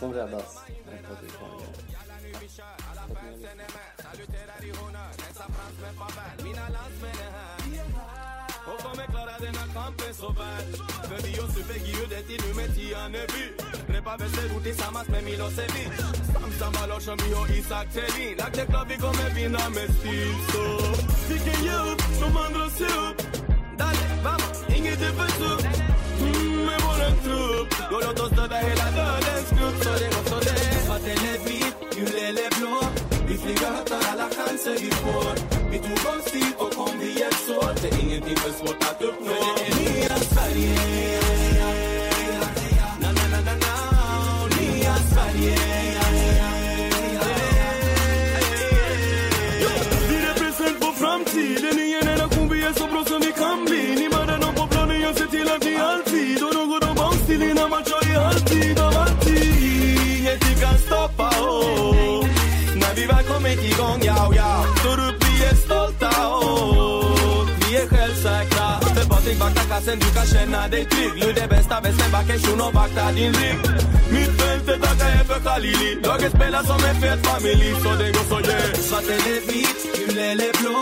Som räddas med Patrik Carlgren. Och för mig klarar den här kampen så väl. För vi och supergjudet i nummer 10 Neby. Repa Västerort tillsammans med Milosevic. Samma lag som vi och Isak Thelin. Lagt det klart vi kommer vinna med stil. Så vi kan ge upp, de andra ser upp. Dalle, vamos, inget är för tuff. Med våran trupp. Och låt oss döda hela dödens grupp. Så det går så det. Vatten är vit, julen är blå. Vi flyger högt av alla chanser vi får. Vi tog oss tid och kom vi hjälps åt. Det är ingenting för svårt att uppnå. Det är nya Sverige. Na na na na na. Nya Sverige. Vi representerar vår framtid. En ny generation, vi är så bra som vi kan bli. Ni mannen och på planen, jag ser till att ni alltid. Och då går de bounce till innan man kör i halvtid. Av alltid. Ingenting kan stoppa oss. När vi väl kommit igång, ja, ja. Står upp, vi är stolta, oh. Vi är självsäkra. För Patrik vaktar kassen, du kan känna dig trygg. Nu det bästa, västen backen, shunon vaktar din rygg. Mitt fönster tackar jag för Khalili. Laget spelar som en fet familj, så det går så yeah. Svarten är vit, julen är blå.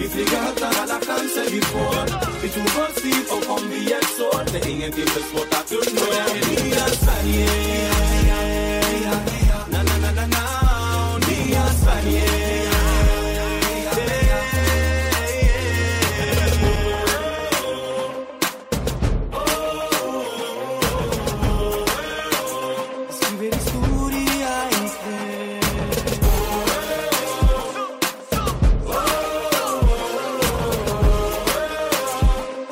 Vi flyger högt av alla chanser vi får. Vi tog vår tid och kom vi hjälps åt. Det är ingenting för svårt att uppnå. Det är nya Sverige. Na na na na na. Nya Sverige. Skriver historia i Sverige.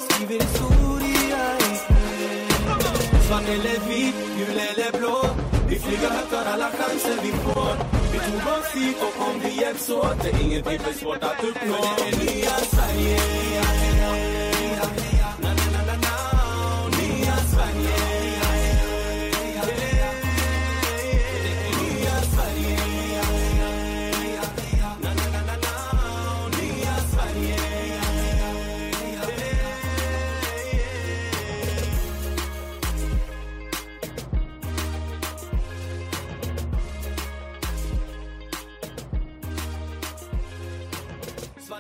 Skriver historia i Sverige. Svart eller vit, gul eller blå. Vi flyger högt för alla chanser vi får. Och om vi hjälps åt, det är ingenting för svårt att uppnå. Det är nya Sverige. Na na na na na. Nya Sverige. Det är nya Sverige. Na na na na na. Nya Sverige.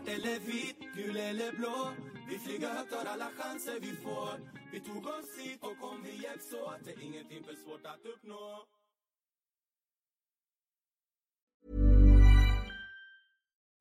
Eller vit, gul eller blå. Vi flyger högt av alla chanser vi får. Vi tog oss hit och kom vi hjälps åt. Det är ingenting för svårt att uppnå.